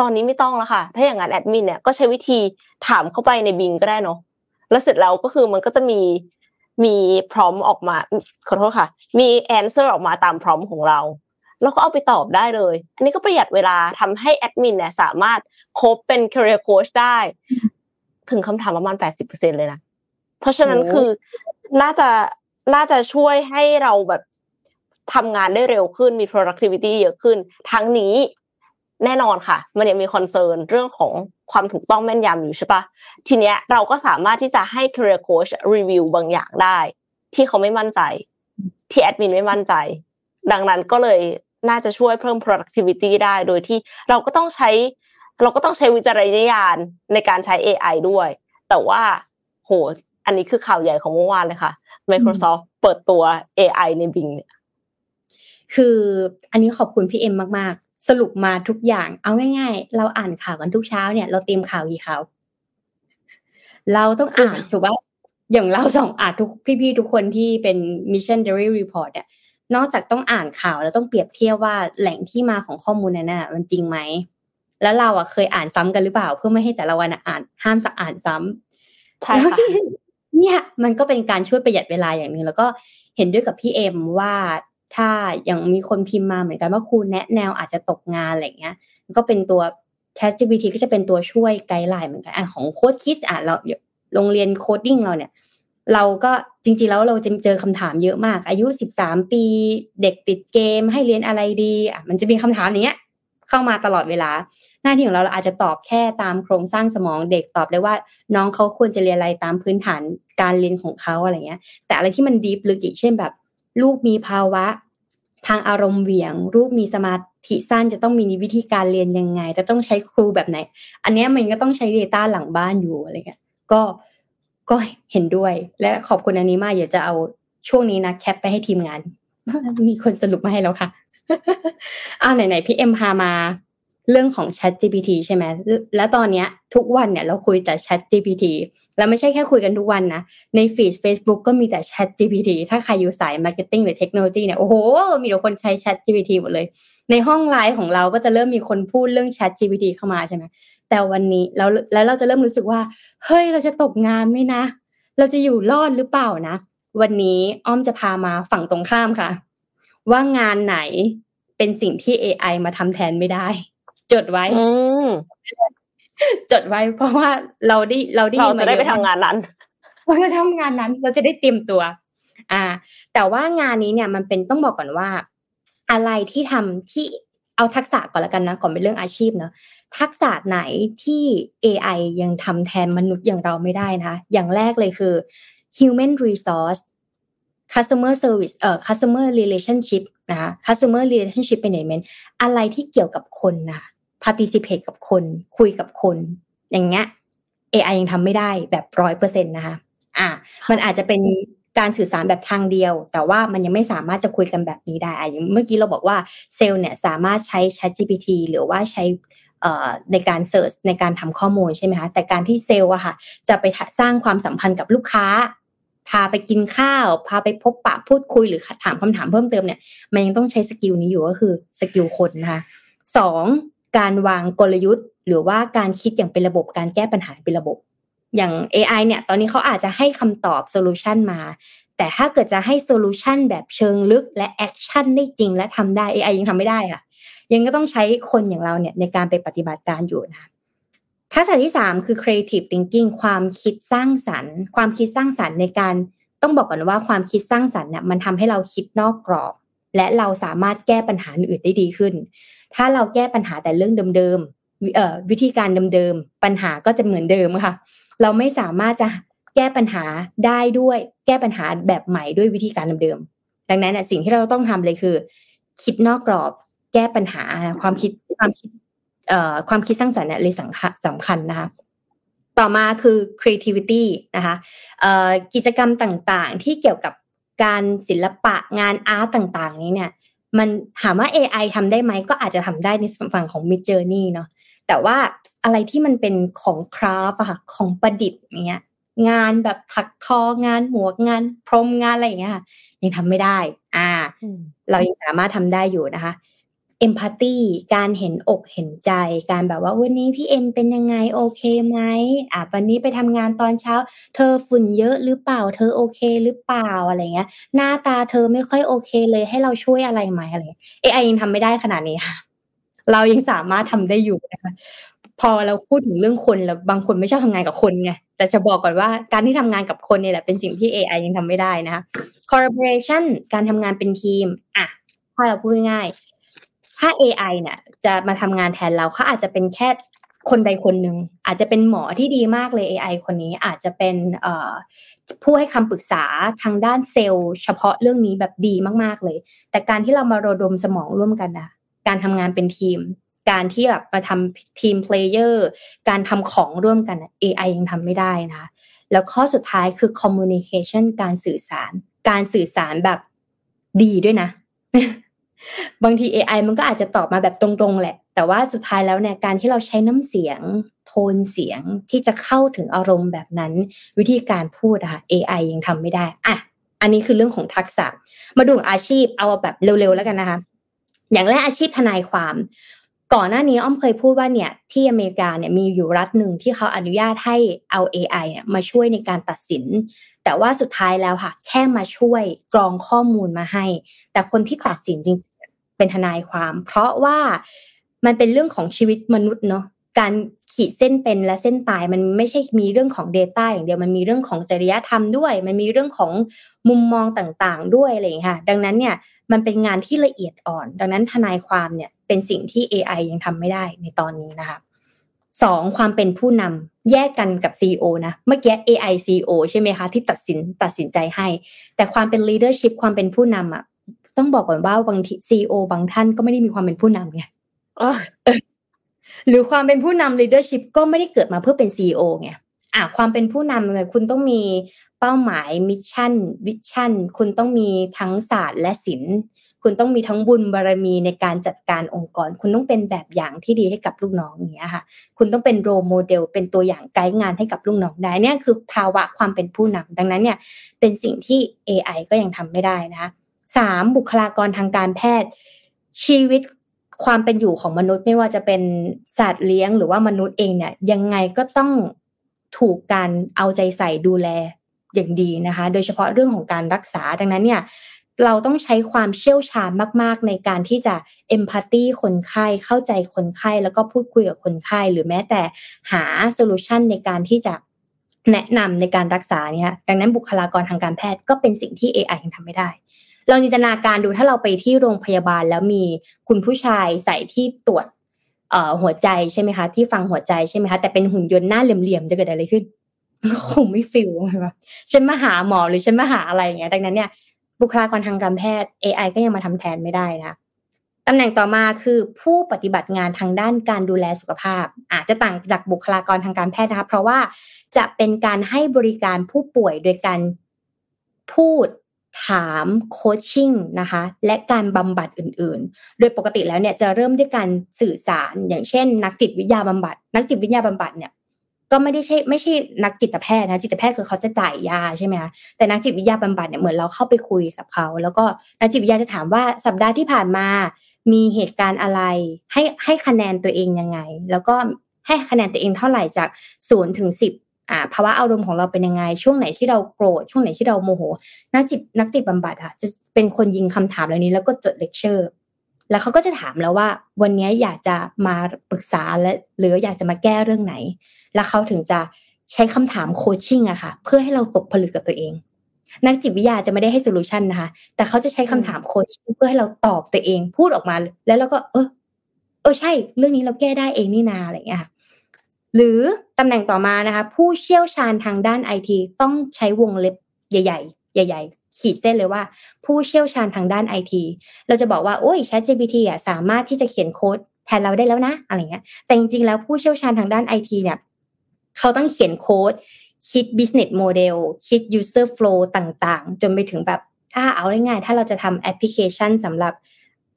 ตอนนี้ไม่ต้องแล้วค่ะถ้าอย่างนั้นแอดมินเนี่ยก็ใช้วิธีถามเข้าไปใน Bing ก็ได้เนาะแล้วเสร็จแล้วก็คือมันก็จะมีพร้อมออกมาขอโทษค่ะมีแอนเซอร์ออกมาตามพร้อมของเราแล้วก็เอาไปตอบได้เลยอันนี้ก็ประหยัดเวลาทำให้แอดมินเนี่ยสามารถโคฟเป็น Career Coach ได้ถึงคำถามประมาณ 80% เลยนะเพราะฉะนั้นคือน่าจะช่วยให้เราแบบทำงานได้เร็วขึ้นมี productivity เยอะขึ้นทั้งนี้แน่นอนค่ะมันยังมีคอนเซิร์นเรื่องของความถูกต้องแม่นยำอยู่ใช่ปะทีเนี้ยเราก็สามารถที่จะให้ Career Coach รีวิวบางอย่างได้ที่เขาไม่มั่นใจที่แอดมินไม่มั่นใจดังนั้นก็เลยน่าจะช่วยเพิ่ม productivity ได้โดยที่เราก็ต้องใช้วิจารณญาณในการใช้ AI ด้วยแต่ว่าโหอันนี้คือข่าวใหญ่ของเมื่อวานเลยค่ะ Microsoft เปิดตัว AI ใน Bing เนี่ยคืออันนี้ขอบคุณพี่เอ็มมากๆสรุปมาทุกอย่างเอาง่ายๆเราอ่านข่าวกันทุกเช้าเนี่ยเราเตรียมข่าวกี่ข่าวเราต้องอ่านถูกป่ะอย่างเราสองอ่านทุกพี่ๆทุกคนที่เป็น Mission Daily Report อ่ะนอกจากต้องอ่านข่าวแล้วต้องเปรียบเทียบว่าแหล่งที่มาของข้อมูลนั้นน่ะมันจริงไหมแล้วเราอ่ะเคยอ่านซ้ำกันหรือเปล่าเพื่อไม่ให้แต่ละวันอ่านห้ามจะอ่านซ้ำใช่ค่ะเนี่ยมันก็เป็นการช่วยประหยัดเวลาอย่างนึงแล้วก็เห็นด้วยกับพี่เอ็มว่าถ้าอย่างมีคนพิมพ์มาเหมือนกันว่าครูแนะแนวอาจจะตกงานอะไรเงี้ยก็เป็นตัว ChatGPT ก็จะเป็นตัวช่วยไกด์ไลน์เหมือนกันของโค้ดคิดอ่ะเราโรงเรียนโคดดิ้งเราเนี่ยเราก็จริงๆแล้วเราจะเจอคำถามเยอะมากอายุ13ปีเด็กติดเกมให้เรียนอะไรดีอ่ะมันจะมีคำถามอย่างเงี้ยเข้ามาตลอดเวลาหน้าที่ของเราอาจจะตอบแค่ตามโครงสร้างสมองเด็กตอบได้ว่าน้องเขาควรจะเรียนอะไรตามพื้นฐานการเรียนของเขาอะไรเงี้ยแต่อะไรที่มันดีฟลึกอีกเช่นแบบลูกมีภาวะทางอารมณ์เหวี่ยงลูกมีสมาธิสั้นจะต้องมีวิธีการเรียนยังไงจะต้องใช้ครูแบบไหนอันเนี้ยมันก็ต้องใช้ data หลังบ้านอยู่อะไรเงี้ยก็เห็นด้วยและขอบคุณอันนี้มากเดี๋ยวจะเอาช่วงนี้นะแคปไปให้ทีมงานมีคนสรุปมาให้แล้วค่ะไหนพี่เอ็มพามาเรื่องของ ChatGPT ใช่ไหมแล้วตอนเนี้ยทุกวันเนี่ยเราคุยแต่ ChatGPT แล้วไม่ใช่แค่คุยกันทุกวันนะในฟีด Facebook ก็มีแต่ ChatGPT ถ้าใครอยู่สาย marketing หรือ technology เนี่ยโอ้โหมีแต่คนใช้ ChatGPT หมดเลยในห้องไลน์ของเราก็จะเริ่มมีคนพูดเรื่อง ChatGPT เข้ามาใช่ไหมแต่วันนี้แล้วเราจะเริ่มรู้สึกว่าเฮ้ยเราจะตกงานไหมนะเราจะอยู่รอดหรือเปล่านะวันนี้อ้อมจะพามาฝั่งตรงข้ามค่ะว่างานไหนเป็นสิ่งที่ AI มาทำแทนไม่ได้จดไว้จดไว้เพราะว่าเราได้ยินมาเยอะเราจะได้ไปทำงานนั้นเราจะทำงานนั้นเราจะได้เตรียมตัวแต่ว่างานนี้เนี่ยมันเป็นต้องบอกก่อนว่าอะไรที่ทำที่เอาทักษะก่อนละกันนะก่อนเป็นเรื่องอาชีพเนาะทักษะไหนที่ AI ยังทำแทนมนุษย์อย่างเราไม่ได้นะคะอย่างแรกเลยคือ human resource customer service customer relationship นะคะ customer relationship management อะไรที่เกี่ยวกับคนนะ participate กับคนคุยกับคนอย่างเงี้ย AI ยังทำไม่ได้แบบ 100% นะคะมันอาจจะเป็นการสื่อสารแบบทางเดียวแต่ว่ามันยังไม่สามารถจะคุยกันแบบนี้ได้อย่างเมื่อกี้เราบอกว่าเซลล์เนี่ยสามารถใช้ ChatGPT หรือว่าใช้ในการเสิร์ชในการทำข้อมูลใช่ไหมคะแต่การที่เซลล์อะค่ะจะไปสร้างความสัมพันธ์กับลูกค้าพาไปกินข้าวพาไปพบปะพูดคุยหรือถามคำถามเพิ่มเติมเนี่ยมันยังต้องใช้สกิลนี้อยู่ก็คือสกิลคนนะคะ2การวางกลยุทธ์หรือว่าการคิดอย่างเป็นระบบการแก้ปัญหาเป็นระบบอย่าง AI เนี่ยตอนนี้เขาอาจจะให้คำตอบโซลูชันมาแต่ถ้าเกิดจะให้โซลูชันแบบเชิงลึกและแอคชั่นได้จริงและทำได้ AI ยังทำไม่ได้ค่ะยังก็ต้องใช้คนอย่างเราเนี่ยในการไปปฏิบัติการอยู่นะทักษะที่3คือ creative thinking ความคิดสร้างสรรค์ในการต้องบอกก่อนว่าความคิดสร้างสรรค์เนี่ยมันทำให้เราคิดนอกกรอบและเราสามารถแก้ปัญหาอื่นได้ดีขึ้นถ้าเราแก้ปัญหาแต่เรื่องเดิมๆวิธีการเดิมๆปัญหาก็จะเหมือนเดิมค่ะเราไม่สามารถจะแก้ปัญหาได้ด้วยแก้ปัญหาแบบใหม่ด้วยวิธีการเดิมๆดังนั้นเนี่ยสิ่งที่เราต้องทำเลยคือคิดนอกกรอบแก้ปัญหาความคิด ความคิดสร้างสรรค์เลยสำคัญนะคะต่อมาคือ creativity นะคะกิจกรรมต่างๆที่เกี่ยวกับการศิลปะงานอาร์ตต่างๆนี้เนี่ยมันถามว่า AI ทำได้ไหมก็อาจจะทำได้ในฝั่งของ Midjourney เนาะแต่ว่าอะไรที่มันเป็นของคราฟต์ค่ะของประดิษฐ์อย่างเงี้ยงานแบบถักทองานหมวกงานพรมงานอะไรอย่างเงี้ยค่ะยังทำไม่ได้เรายังสามารถทำได้อยู่นะคะempathy การเห็นอกเห็นใจการแบบว่าวันนี้พี่เอ็มเป็นยังไงโอเคไหมวันนี้ไปทำงานตอนเช้าเธอฝุ่นเยอะหรือเปล่าเธอโอเคหรือเปล่าอะไรเงี้ยหน้าตาเธอไม่ค่อยโอเคเลยให้เราช่วยอะไรไหมอะไรเงี้ย AI ยังทำไม่ได้ขนาดนี้เรายังสามารถทำได้อยู่นะคะพอเราพูดถึงเรื่องคนแล้วบางคนไม่ชอบทำงานกับคนไงแต่จะบอกก่อนว่าการที่ทำงานกับคนเนี่ยแหละเป็นสิ่งที่ AI ยังทำไม่ได้นะคะ collaboration การทำงานเป็นทีมถ้าเราพูดง่ายถ้า AI เนี่ยจะมาทำงานแทนเราเขาอาจจะเป็นแค่คนใดคนหนึ่งอาจจะเป็นหมอที่ดีมากเลย AI คนนี้อาจจะเป็นผู้ให้คำปรึกษาทางด้านเซลล์เฉพาะเรื่องนี้แบบดีมากๆเลยแต่การที่เรามาระดมสมองร่วมกันนะการทำงานเป็นทีมการที่แบบมาทำทีมเพลเยอร์การทำของร่วมกัน AI ยังทำไม่ได้นะแล้วข้อสุดท้ายคือ communication การสื่อสารแบบดีด้วยนะ บางที AI มันก็อาจจะตอบมาแบบตรงๆแหละแต่ว่าสุดท้ายแล้วเนี่ยการที่เราใช้น้ำเสียงโทนเสียงที่จะเข้าถึงอารมณ์แบบนั้นวิธีการพูดค่ะ AI ยังทำไม่ได้อันนี้คือเรื่องของทักษะมาดูอาชีพเอาแบบเร็วๆแล้วกันนะคะอย่างแรกอาชีพทนายความก่อนหน้านี้อ้อมเคยพูดว่าเนี่ยที่อเมริกาเนี่ยมีอยู่รัฐหนึ่งที่เขาอนุญาตให้เอา AI เนี่ยมาช่วยในการตัดสินแต่ว่าสุดท้ายแล้วค่ะแค่มาช่วยกรองข้อมูลมาให้แต่คนที่ตัดสินจริงๆเป็นทนายความเพราะว่ามันเป็นเรื่องของชีวิตมนุษย์เนาะการขีดเส้นเป็นและเส้นตายมันไม่ใช่มีเรื่องของ data อย่างเดียวมันมีเรื่องของจริยธรรมด้วยมันมีเรื่องของมุมมองต่างๆด้วยอะไรอย่างเงี้ยค่ะดังนั้นเนี่ยมันเป็นงานที่ละเอียดอ่อนดังนั้นทนายความเนี่ยเป็นสิ่งที่ AI ยังทำไม่ได้ในตอนนี้นะคะ2ความเป็นผู้นำแยกกันกับ CEO นะเมื่อกี้ AI CEO ใช่ไหมคะที่ตัดสินใจให้แต่ความเป็น leadership ความเป็นผู้นำอ่ะต้องบอกก่อนว่าบางที CEO บางท่านก็ไม่ได้มีความเป็นผู้นำไงหรือความเป็นผู้นำ leadership ก็ไม่ได้เกิดมาเพื่อเป็น CEO ไงความเป็นผู้นำคุณต้องมีเป้าหมายมิชชั่นวิชั่นคุณต้องมีทั้งศาสตร์และศิลป์คุณต้องมีทั้งบุญบารมีในการจัดการองค์กรคุณต้องเป็นแบบอย่างที่ดีให้กับลูกน้องอย่างเงี้ยค่ะคุณต้องเป็นโรลโมเดลเป็นตัวอย่างไกด์งานให้กับลูกน้องได้เนี่ยคือภาวะความเป็นผู้นำดังนั้นเนี่ยเป็นสิ่งที่ AI ก็ยังทำไม่ได้นะคะ3บุคลากรทางการแพทย์ชีวิตความเป็นอยู่ของมนุษย์ไม่ว่าจะเป็นสัตว์เลี้ยงหรือว่ามนุษย์เองเนี่ยยังไงก็ต้องถูกการเอาใจใส่ดูแลอย่างดีนะคะโดยเฉพาะเรื่องของการรักษาดังนั้นเนี่ยเราต้องใช้ความเชี่ยวชาญมากๆในการที่จะเอมพาธีคนไข้เข้าใจคนไข้แล้วก็พูดคุยกับคนไข้หรือแม้แต่หาโซลูชันในการที่จะแนะนำในการรักษาเนี่ยดังนั้นบุคลากรทางการแพทย์ก็เป็นสิ่งที่ AI ยังทำไม่ได้ลองจินตนาการดูถ้าเราไปที่โรงพยาบาลแล้วมีคุณผู้ชายใส่ที่ตรวจหัวใจใช่ไหมคะที่ฟังหัวใจใช่ไหมคะแต่เป็นหุ่นยนต์หน้าเหลี่ยมๆจะเกิดอะไรขึ้นคงไม่ฟิลใช่ไหมฉันมาหาหมอหรือฉันมาหาอะไรอย่างเงี้ยดังนั้นเนี่ยบุคลากรทางการแพทย์ AI ก็ยังมาทำแทนไม่ได้นะตำแหน่งต่อมาคือผู้ปฏิบัติงานทางด้านการดูแลสุขภาพอาจจะต่างจากบุคลากรทางการแพทย์นะคะเพราะว่าจะเป็นการให้บริการผู้ป่วยโดยการพูดถามโคชชิ่งนะคะและการบำบัดอื่นๆโดยปกติแล้วเนี่ยจะเริ่มด้วยการสื่อสารอย่างเช่นนักจิตวิทยาบำบัดเนี่ยก็ไม่ใช่นักจิตแพทย์นะจิตแพทย์คือเขาจะจ่ายยาใช่ไหมคะแต่นักจิตวิทยาบำบัดเนี่ยเหมือนเราเข้าไปคุยกับเขาแล้วก็นักจิตวิทยาจะถามว่าสัปดาห์ที่ผ่านมามีเหตุการณ์อะไรให้คะแนนตัวเองยังไงแล้วก็ให้คะแนนตัวเองเท่าไหร่จาก0ถึง10ภาวะอารมณ์ของเราเป็นยังไงช่วงไหนที่เราโกรธช่วงไหนที่เราโมโหนักจิตบำบัดค่ะจะเป็นคนยิงคำถามเหล่านี้แล้วก็จดเลคเชอร์แล้วเขาก็จะถามแล้วว่าวันนี้อยากจะมาปรึกษาและหรืออยากจะมาแก้เรื่องไหนแล้วเขาถึงจะใช้คำถามโคชชิ่งค่ะเพื่อให้เราตกผลึกกับตัวเองนักจิตวิทยาจะไม่ได้ให้โซลูชันนะคะแต่เขาจะใช้คำถามโคชชิ่งเพื่อให้เราตอบตัวเองพูดออกมาแล้วเราก็เออใช่เรื่องนี้เราแก้ได้เองนี่นาอะไรอย่างเงี้ยค่ะหรือตำแหน่งต่อมานะคะผู้เชี่ยวชาญทางด้าน IT ต้องใช้วงเล็บใหญ่ๆใหญ่ๆขีดเส้นเลยว่าผู้เชี่ยวชาญทางด้าน IT เราจะบอกว่าโอ้ย ChatGPT สามารถที่จะเขียนโค้ด แทนเราได้แล้วนะอะไรเงี้ยแต่จริงๆแล้วผู้เชี่ยวชาญทางด้าน IT เนี่ยเขาต้องเขียนโค้ดคิด business model คิด user flow ต่างๆจนไปถึงแบบถ้าเอาง่ายๆถ้าเราจะทำแอปพลิเคชันสำหรับ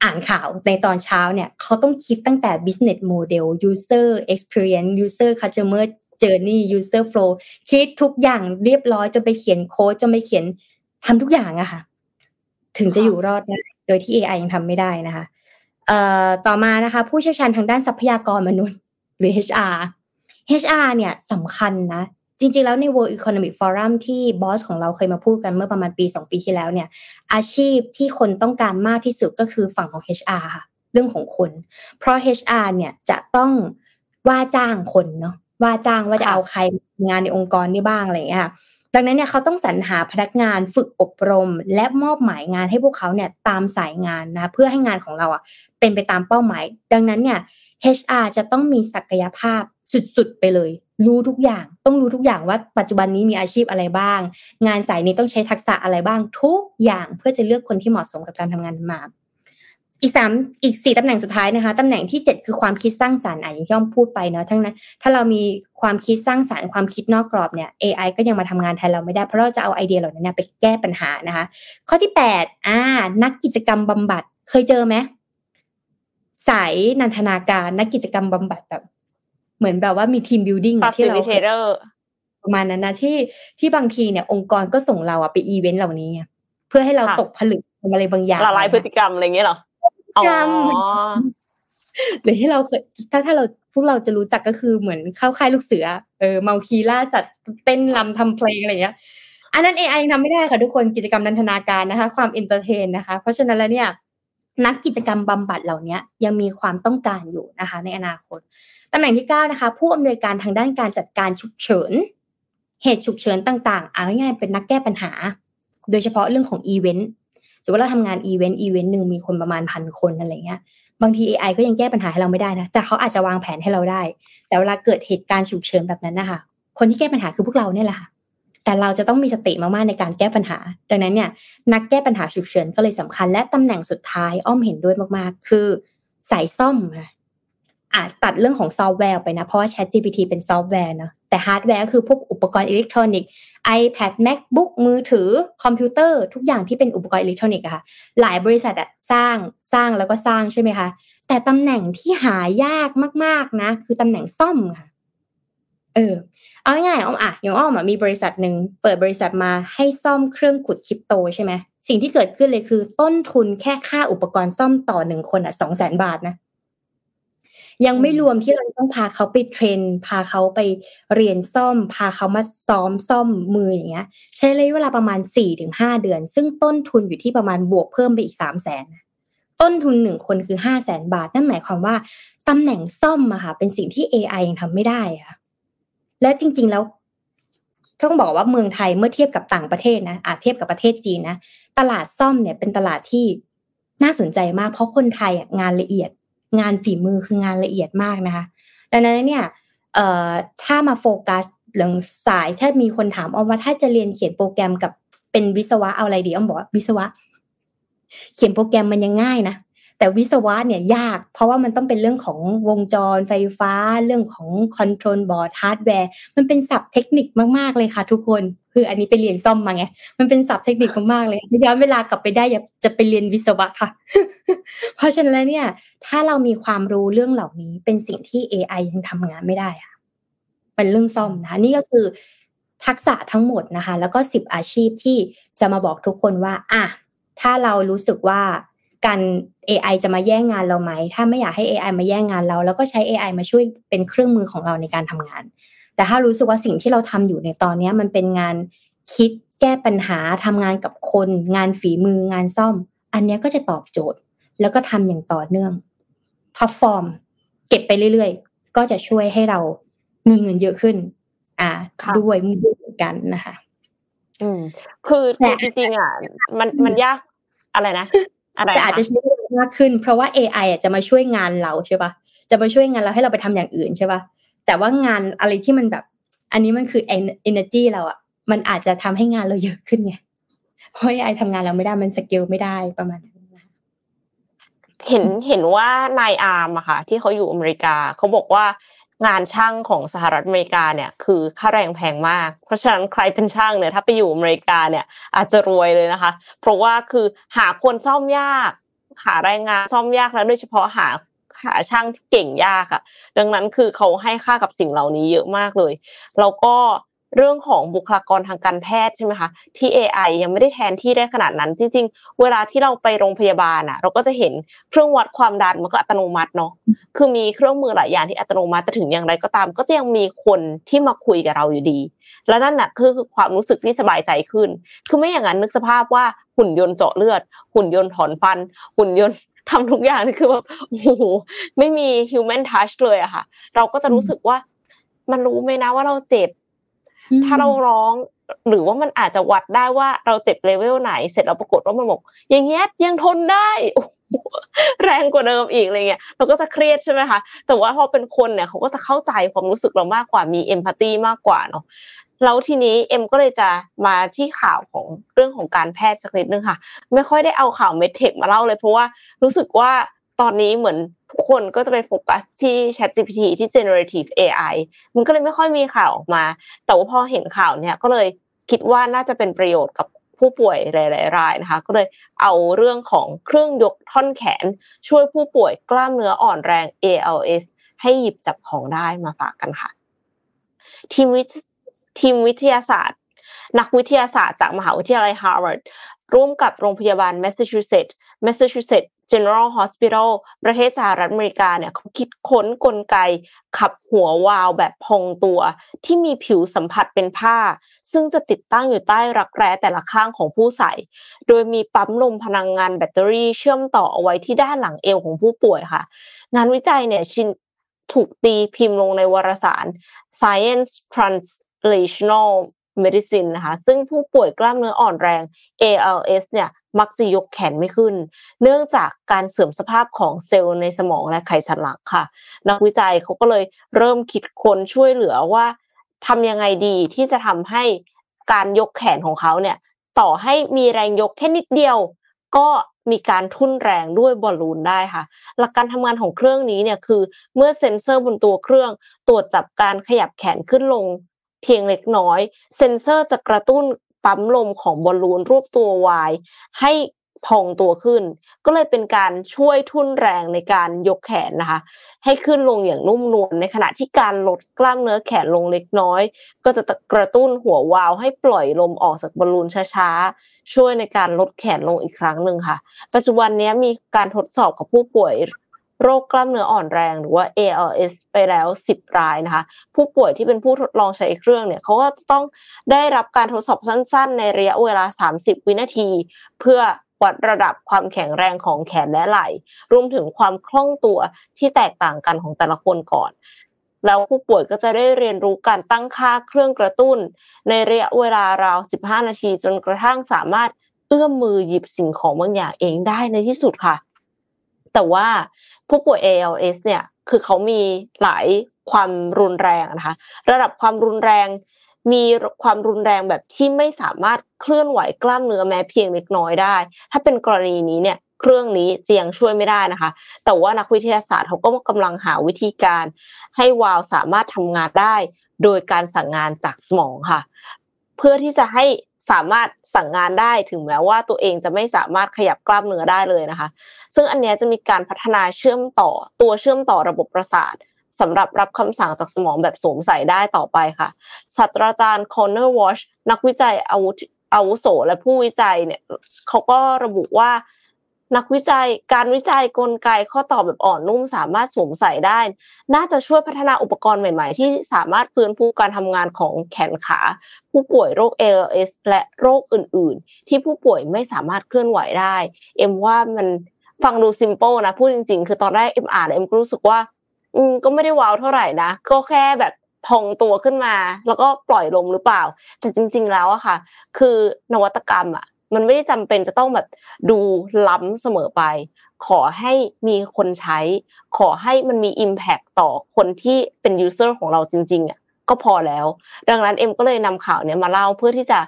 อ่านข่าวในตอนเช้าเนี่ยเขาต้องคิดตั้งแต่ business model user experience user customer journey user flow คิดทุกอย่างเรียบร้อยจนไปเขียนโค้ดจนไปเขียนทำทุกอย่างอะค่ะถึงจะอยู่รอดได้โดยที่ AI ยังทำไม่ได้นะคะต่อมานะคะผู้เชี่ยวชาญทางด้านทรัพยากรมนุษย์หรือ HR เนี่ยสำคัญนะจริงๆแล้วใน World Economic Forum ที่บอสของเราเคยมาพูดกันเมื่อประมาณปี2ปีที่แล้วเนี่ยอาชีพที่คนต้องการมากที่สุดก็คือฝั่งของ HR ค่ะเรื่องของคนเพราะ HR เนี่ยจะต้องว่าจ้างคนเนาะว่าจ้างว่าจะเอาใครงานในองค์กรนี่บ้างอะไรอย่างเงี้ยค่ะดังนั้นเนี่ยเขาต้องสรรหาพนักงานฝึกอบรมและมอบหมายงานให้พวกเขาเนี่ยตามสายงานนะเพื่อให้งานของเราอ่ะเป็นไปตามเป้าหมายดังนั้นเนี่ย HR จะต้องมีศักยภาพสุดๆไปเลยรู้ทุกอย่างต้องรู้ทุกอย่างว่าปัจจุบันนี้มีอาชีพอะไรบ้างงานสายนี้ต้องใช้ทักษะอะไรบ้างทุกอย่างเพื่อจะเลือกคนที่เหมาะสมกับการทำงานมาอีก4ตำแหน่งสุดท้ายนะคะตำแหน่งที่7คือความคิดสร้างสรรค์อย่างที่ย่อมพูดไปเนาะทั้งนั้นถ้าเรามีความคิดสร้างสรรค์ความคิดนอกกรอบเนี่ย AI ก็ยังมาทำงานแทนเราไม่ได้เพราะเราจะเอาไอเดียเหล่านั้นไปแก้ปัญหานะคะข้อที่8นักกิจกรรมบำบัดเคยเจอไหมสายนันทนาการนักกิจกรรมบำบัดแบบเหมือนแบบว่ามีทีมบิลดิ้งที่เราประมาณนั้นนะที่บางทีเนี่ยองค์กรก็ส่งเราไปอีเวนต์เหล่านี้เพื่อให้เราตกผลึกทำอะไรบางอย่างละลายพฤติกรรมอะไรอย่างเงี้ยหรอหรือที่เราเคยถ้าเราพวกเราจะรู้จักก็คือเหมือนเข้าค่ายลูกเสือเมาคีล่าสัตว์เต้นรำทำเพลงอะไรอย่างเงี้ยอันนั้น AI ยังทำไม่ได้ค่ะทุกคนกิจกรรมนันทนาการนะคะความเอนเตอร์เทนนะคะเพราะฉะนั้นแล้วเนี่ยนักกิจกรรมบำบัดเหล่านี้ยังมีความต้องการอยู่นะคะในอนาคตตำแหน่งที่9นะคะผู้อำนวยการทางด้านการจัดการฉุกเฉินเหตุฉุกเฉินต่างๆง่ายๆเป็นนักแก้ปัญหาโดยเฉพาะเรื่องของอีเวนต์สมมติเราทำงานอีเวนต์หนึ่งมีคนประมาณ 1,000 คนอะไรเงี้ยบางที AI ก็ยังแก้ปัญหาให้เราไม่ได้นะแต่เขาอาจจะวางแผนให้เราได้แต่เวลาเกิดเหตุการณ์ฉุกเฉินแบบนั้นนะคะคนที่แก้ปัญหาคือพวกเราเนี่ยแหละค่ะแต่เราจะต้องมีสติมากๆในการแก้ปัญหาดังนั้นเนี่ยนักแก้ปัญหาฉุกเฉินก็เลยสำคัญและตำแหน่งสุดท้ายอ้อมเห็นด้วยมากๆคือสายซ่อมค่ะอาจตัดเรื่องของซอฟต์แวร์ไปนะเพราะว่า Chat GPT เป็นซอฟต์แวร์เนาะแต่ฮาร์ดแวร์ก็คือพวกอุปกรณ์อิเล็กทรอนิกส์ iPad MacBook มือถือคอมพิวเตอร์ทุกอย่างที่เป็นอุปกรณ์อิเล็กทรอนิกส์อะค่ะหลายบริษัทอะสร้างแล้วก็สร้างใช่ไหมคะแต่ตำแหน่งที่หายากมากๆนะคือตำแหน่งซ่อมค่ะเอาง่ายๆอย่างอ้อมมีบริษัทนึงเปิดบริษัทมาให้ซ่อมเครื่องขุดคริปโตใช่ไหมสิ่งที่เกิดขึ้นเลยคือต้นทุนแค่ค่าอุปกรณ์ซ่อมต่อ1คนอะ200,000 บาทนะยังไม่รวมที่เราต้องพาเขาไปเทรนพาเขาไปเรียนซ่อมพาเขามาซ้อมซ่อมมืออย่างเงี้ยใช้เวลาประมาณ 4-5 เดือนซึ่งต้นทุนอยู่ที่ประมาณบวกเพิ่มไปอีก 300,000 ต้นทุน1คนคือ 500,000 บาทนั่นหมายความว่าตำแหน่งซ่อมอะค่ะเป็นสิ่งที่ AI ยังทำไม่ได้ค่ะและจริงๆแล้วต้องบอกว่าเมืองไทยเมื่อเทียบกับต่างประเทศนะเทียบกับประเทศจีนนะตลาดซ่อมเนี่ยเป็นตลาดที่น่าสนใจมากเพราะคนไทยงานละเอียดงานฝีมือคืองานละเอียดมากนะคะดังนั้นเนี่ยถ้ามาโฟกัสเรื่องสายถ้ามีคนถามอ้อมว่าถ้าจะเรียนเขียนโปรแกรมกับเป็นวิศวะเอาอะไรดีอ้อมบอกว่าวิศวะเขียนโปรแกรมมันยังง่ายนะแต่วิศวะเนี่ยยากเพราะว่ามันต้องเป็นเรื่องของวงจรไฟฟ้าเรื่องของคอนโทรลบอร์ดฮาร์ดแวร์มันเป็นศัพท์เทคนิคมากๆเลยค่ะทุกคนคืออันนี้ไปเรียนซ่อมมาไงมันเป็นศัพท์เทคนิคมากๆเลยย้อนเวลากลับไปได้อย่าจะไปเรียนวิศวะค่ะ เพราะฉะนั้นแล้วเนี่ยถ้าเรามีความรู้เรื่องเหล่านี้เป็นสิ่งที่ AI ยังทำงานไม่ได้ค่ะเป็นเรื่องซ่อมนะคะนี่ก็คือทักษะทั้งหมดนะคะแล้วก็10อาชีพที่จะมาบอกทุกคนว่าถ้าเรารู้สึกว่าการ AI จะมาแย่งงานเราไหมถ้าไม่อยากให้ AI มาแย่งงานเราแล้วก็ใช้ AI มาช่วยเป็นเครื่องมือของเราในการทำงานแต่ถ้ารู้สึกว่าสิ่งที่เราทำอยู่ในตอนนี้มันเป็นงานคิดแก้ปัญหาทำงานกับคนงานฝีมืองานซ่อมอันนี้ก็จะตอบโจทย์แล้วก็ทำอย่างต่อเนื่องท็อปฟอร์มเก็บไปเรื่อยๆก็จะช่วยให้เรามีเงินเยอะขึ้นด้วยมือกันนะคะคือจริงๆมันยากอะไรแต่อาจจะใช้เวลามากขึ้นเพราะว่า AI จะมาช่วยงานเราใช่ป่ะจะมาช่วยงานเราให้เราไปทำอย่างอื่นใช่ป่ะแต่ว่างานอะไรที่มันแบบอันนี้มันคือ energy เรามันอาจจะทำให้งานเราเยอะขึ้นไงเพราะ AI ทำงานเราไม่ได้มันสเกลไม่ได้ประมาณนั้น เห็นว่านายอาร์มอะค่ะที่เขาอยู่อเมริกาเขาบอกว่างานช่างของสหรัฐอเมริกาเนี่ยคือค่าแรงแพงมากเพราะฉะนั้นใครเป็นช่างเนี่ยถ้าไปอยู่อเมริกาเนี่ยอาจจะรวยเลยนะคะเพราะว่าคือหาคนซ่อมยากหาแรงงานซ่อมยากแล้วโดยเฉพาะหาช่างที่เก่งยากอ่ะดังนั้นคือเขาให้ค่ากับสิ่งเหล่านี้เยอะมากเลยแล้วก็เรื่องของบุคลากรทางการแพทย์ใช่ไหมคะที่ AI ยังไม่ได้แทนที่ได้ขนาดนั้นจริงๆเวลาที่เราไปโรงพยาบาลอ่ะเราก็จะเห็นเครื่องวัดความดันมันก็อัตโนมัติเนาะคือมีเครื่องมือหลายอย่างที่อัตโนมัติแต่ถึงอย่างไรก็ตามก็ยังมีคนที่มาคุยกับเราอยู่ดีและนั่นน่ะคือความรู้สึกที่สบายใจขึ้นคือไม่อย่างนั้นนึกสภาพว่าหุ่นยนต์เจาะเลือดหุ่นยนต์ถอนฟันหุ่นยนต์ทำทุกอย่างนี่คือแบบโอ้โหไม่มี human touch เลยอะค่ะเราก็จะรู้สึกว่ามันรู้ไหมนะว่าเราเจ็บถ้าเราร้องหรือว่ามันอาจจะวัดได้ว่าเราเจ็บเลเวลไหนเสร็จแล้วปรากฏว่ามันบอกอย่างเงี้ยยังทนได้แรงกว่าเดิมอีกอะไรเงี้ยเราก็จะเครียดใช่ไหมคะแต่ว่าพอเป็นคนเนี่ยเขาก็จะเข้าใจความรู้สึกเรามากกว่ามี empathy มากกว่าเนาะแล้วทีนี้เอ็มก็เลยจะมาที่ข่าวของเรื่องของการแพทย์สักนิดนึงค่ะไม่ค่อยได้เอาข่าวเมดเทคมาเล่าเลยเพราะว่ารู้สึกว่าตอนนี้เหมือนทุกคนก็จะไปโฟกัสที่ ChatGPT ที่ Generative AI มันก็เลยไม่ค่อยมีข่าวออกมาแต่ว่าพอเห็นข่าวเนี่ยก็เลยคิดว่าน่าจะเป็นประโยชน์กับผู้ป่วยหลายๆรายนะคะก็เลยเอาเรื่องของเครื่องยกท่อนแขนช่วยผู้ป่วยกล้ามเนื้ออ่อนแรง ALS ให้หยิบจับของได้มาฝากกันค่ะทีมวิทยาศาสตร์นักวิทยาศาสตร์จากมหาวิทยาลัย Harvard ร่วมกับโรงพยาบาล Massachusetts General Hospital ประเทศสหรัฐอเมริกาเนี่ยเขาคิดค้นกลไกขับหัววาล์วแบบพองตัวที่มีผิวสัมผัสเป็นผ้าซึ่งจะติดตั้งอยู่ใต้รักแร้แต่ละข้างของผู้ใส่โดยมีปั๊มลมพลังงานแบตเตอรี่เชื่อมต่อเอาไว้ที่ด้านหลังเอวของผู้ป่วยค่ะงานวิจัยเนี่ยถูกตีพิมพ์ลงในวารสาร Science Translational Medicine นะคะซึ่งผู้ป่วยกล้ามเนื้ออ่อนแรง ALS เนี่ยมักจะยกแขนไม่ขึ้นเนื่องจากการเสื่อมสภาพของเซลล์ในสมองและไขสันหลังค่ะนักวิจัยเขาก็เลยเริ่มคิดค้นช่วยเหลือว่าทำยังไงดีที่จะทำให้การยกแขนของเขาเนี่ยต่อให้มีแรงยกแค่นิดเดียวก็มีการทุ่นแรงด้วยบอลลูนได้ค่ะหลักการทำงานของเครื่องนี้เนี่ยคือเมื่อเซ็นเซอร์บนตัวเครื่องตรวจจับการขยับแขนขึ้นลงเพียงเล็กน้อยเซ็นเซอร์จะกระตุ้นปั๊มลมของบอลลูนรูปตัว Y ให้พองตัวขึ้นก็เลยเป็นการช่วยทุ่นแรงในการยกแขนนะคะให้ขึ้นลงอย่างนุ่มนวลในขณะที่การลดกล้ามเนื้อแขนลงเล็กน้อยก็จะกระตุ้นหัววาล์วให้ปล่อยลมออกจากบอลลูนช้าๆช่วยในการลดแขนลงอีกครั้งนึงค่ะปัจจุบันนี้มีการทดสอบกับผู้ป่วยโรคกล้ามเนื้ออ่อนแรงหรือว่า ALS ไปแล้ว10รายนะคะผู้ป่วยที่เป็นผู้ทดลองใช้เครื่องเนี่ยเขาก็ต้องได้รับการทดสอบสั้นๆในระยะเวลา30วินาทีเพื่อวัดระดับความแข็งแรงของแขนและไหล่รวมถึงความคล่องตัวที่แตกต่างกันของแต่ละคนก่อนแล้วผู้ป่วยก็จะได้เรียนรู้การตั้งค่าเครื่องกระตุ้นในระยะเวลาราว15นาทีจนกระทั่งสามารถเอื้อมมือหยิบสิ่งของบางอย่างเองได้ในที่สุดค่ะแต่ว่าผู้ป่วย ALS เนี่ยคือเขามีหลายความรุนแรงนะคะระดับความรุนแรงมีความรุนแรงแบบที่ไม่สามารถเคลื่อนไหวกล้ามเนื้อแม้เพียงเล็กน้อยได้ถ้าเป็นกรณีนี้เนี่ยเครื่องนี้จะยังช่วยไม่ได้นะคะแต่ว่านักวิทยาศาสตร์เขาก็กำลังหาวิธีการให้วาล์วสามารถทำงานได้โดยการสั่งงานจากสมองค่ะเพื่อที่จะให้สามารถสั่งงานได้ถึงแม้ว่าตัวเองจะไม่สามารถขยับกล้ามเนื้อได้เลยนะคะซึ่งอันนี้จะมีการพัฒนาเชื่อมต่อระบบประสาทสำหรับรับคำสั่งจากสมองแบบสวมใส่ได้ต่อไปค่ะศาสตราจารย์คอนเนอร์วอชนักวิจัยอาวุโสและผู้วิจัยเนี่ยเขาก็ระบุว่าการวิจัยกลไกข้อต่อแบบอ่อนนุ่มสามารถสวมใส่ได้น่าจะช่วยพัฒนาอุปกรณ์ใหม่ๆที่สามารถฟื้นฟูการทำงานของแขนขาผู้ป่วยโรค ALS และโรคอื่นๆที่ผู้ป่วยไม่สามารถเคลื่อนไหวได้เอ็มว่ามันฟังดูซิมเปิลนะพูดจริงๆคือตอนแรกเอ็มอ่านเอ็มก็รู้สึกว่าก็ไม่ได้ว้าวเท่าไหร่นะก็แค่แบบพองตัวขึ้นมาแล้วก็ปล่อยลมหรือเปล่าแต่จริงๆแล้วอะค่ะคือนวัตกรรมอะมันไม่ได้จำเป็นจะต้องแบบดูล้ำเสมอไปขอให้มีคนใช้ขอให้มันมี impact ต่อคนที่เป็น user ของเราจริงๆอ่ะก็พอแล้วดังนั้นเอ็มก็เลยนำข่าวเนี้ยมาเล่าเพื่อที่จะ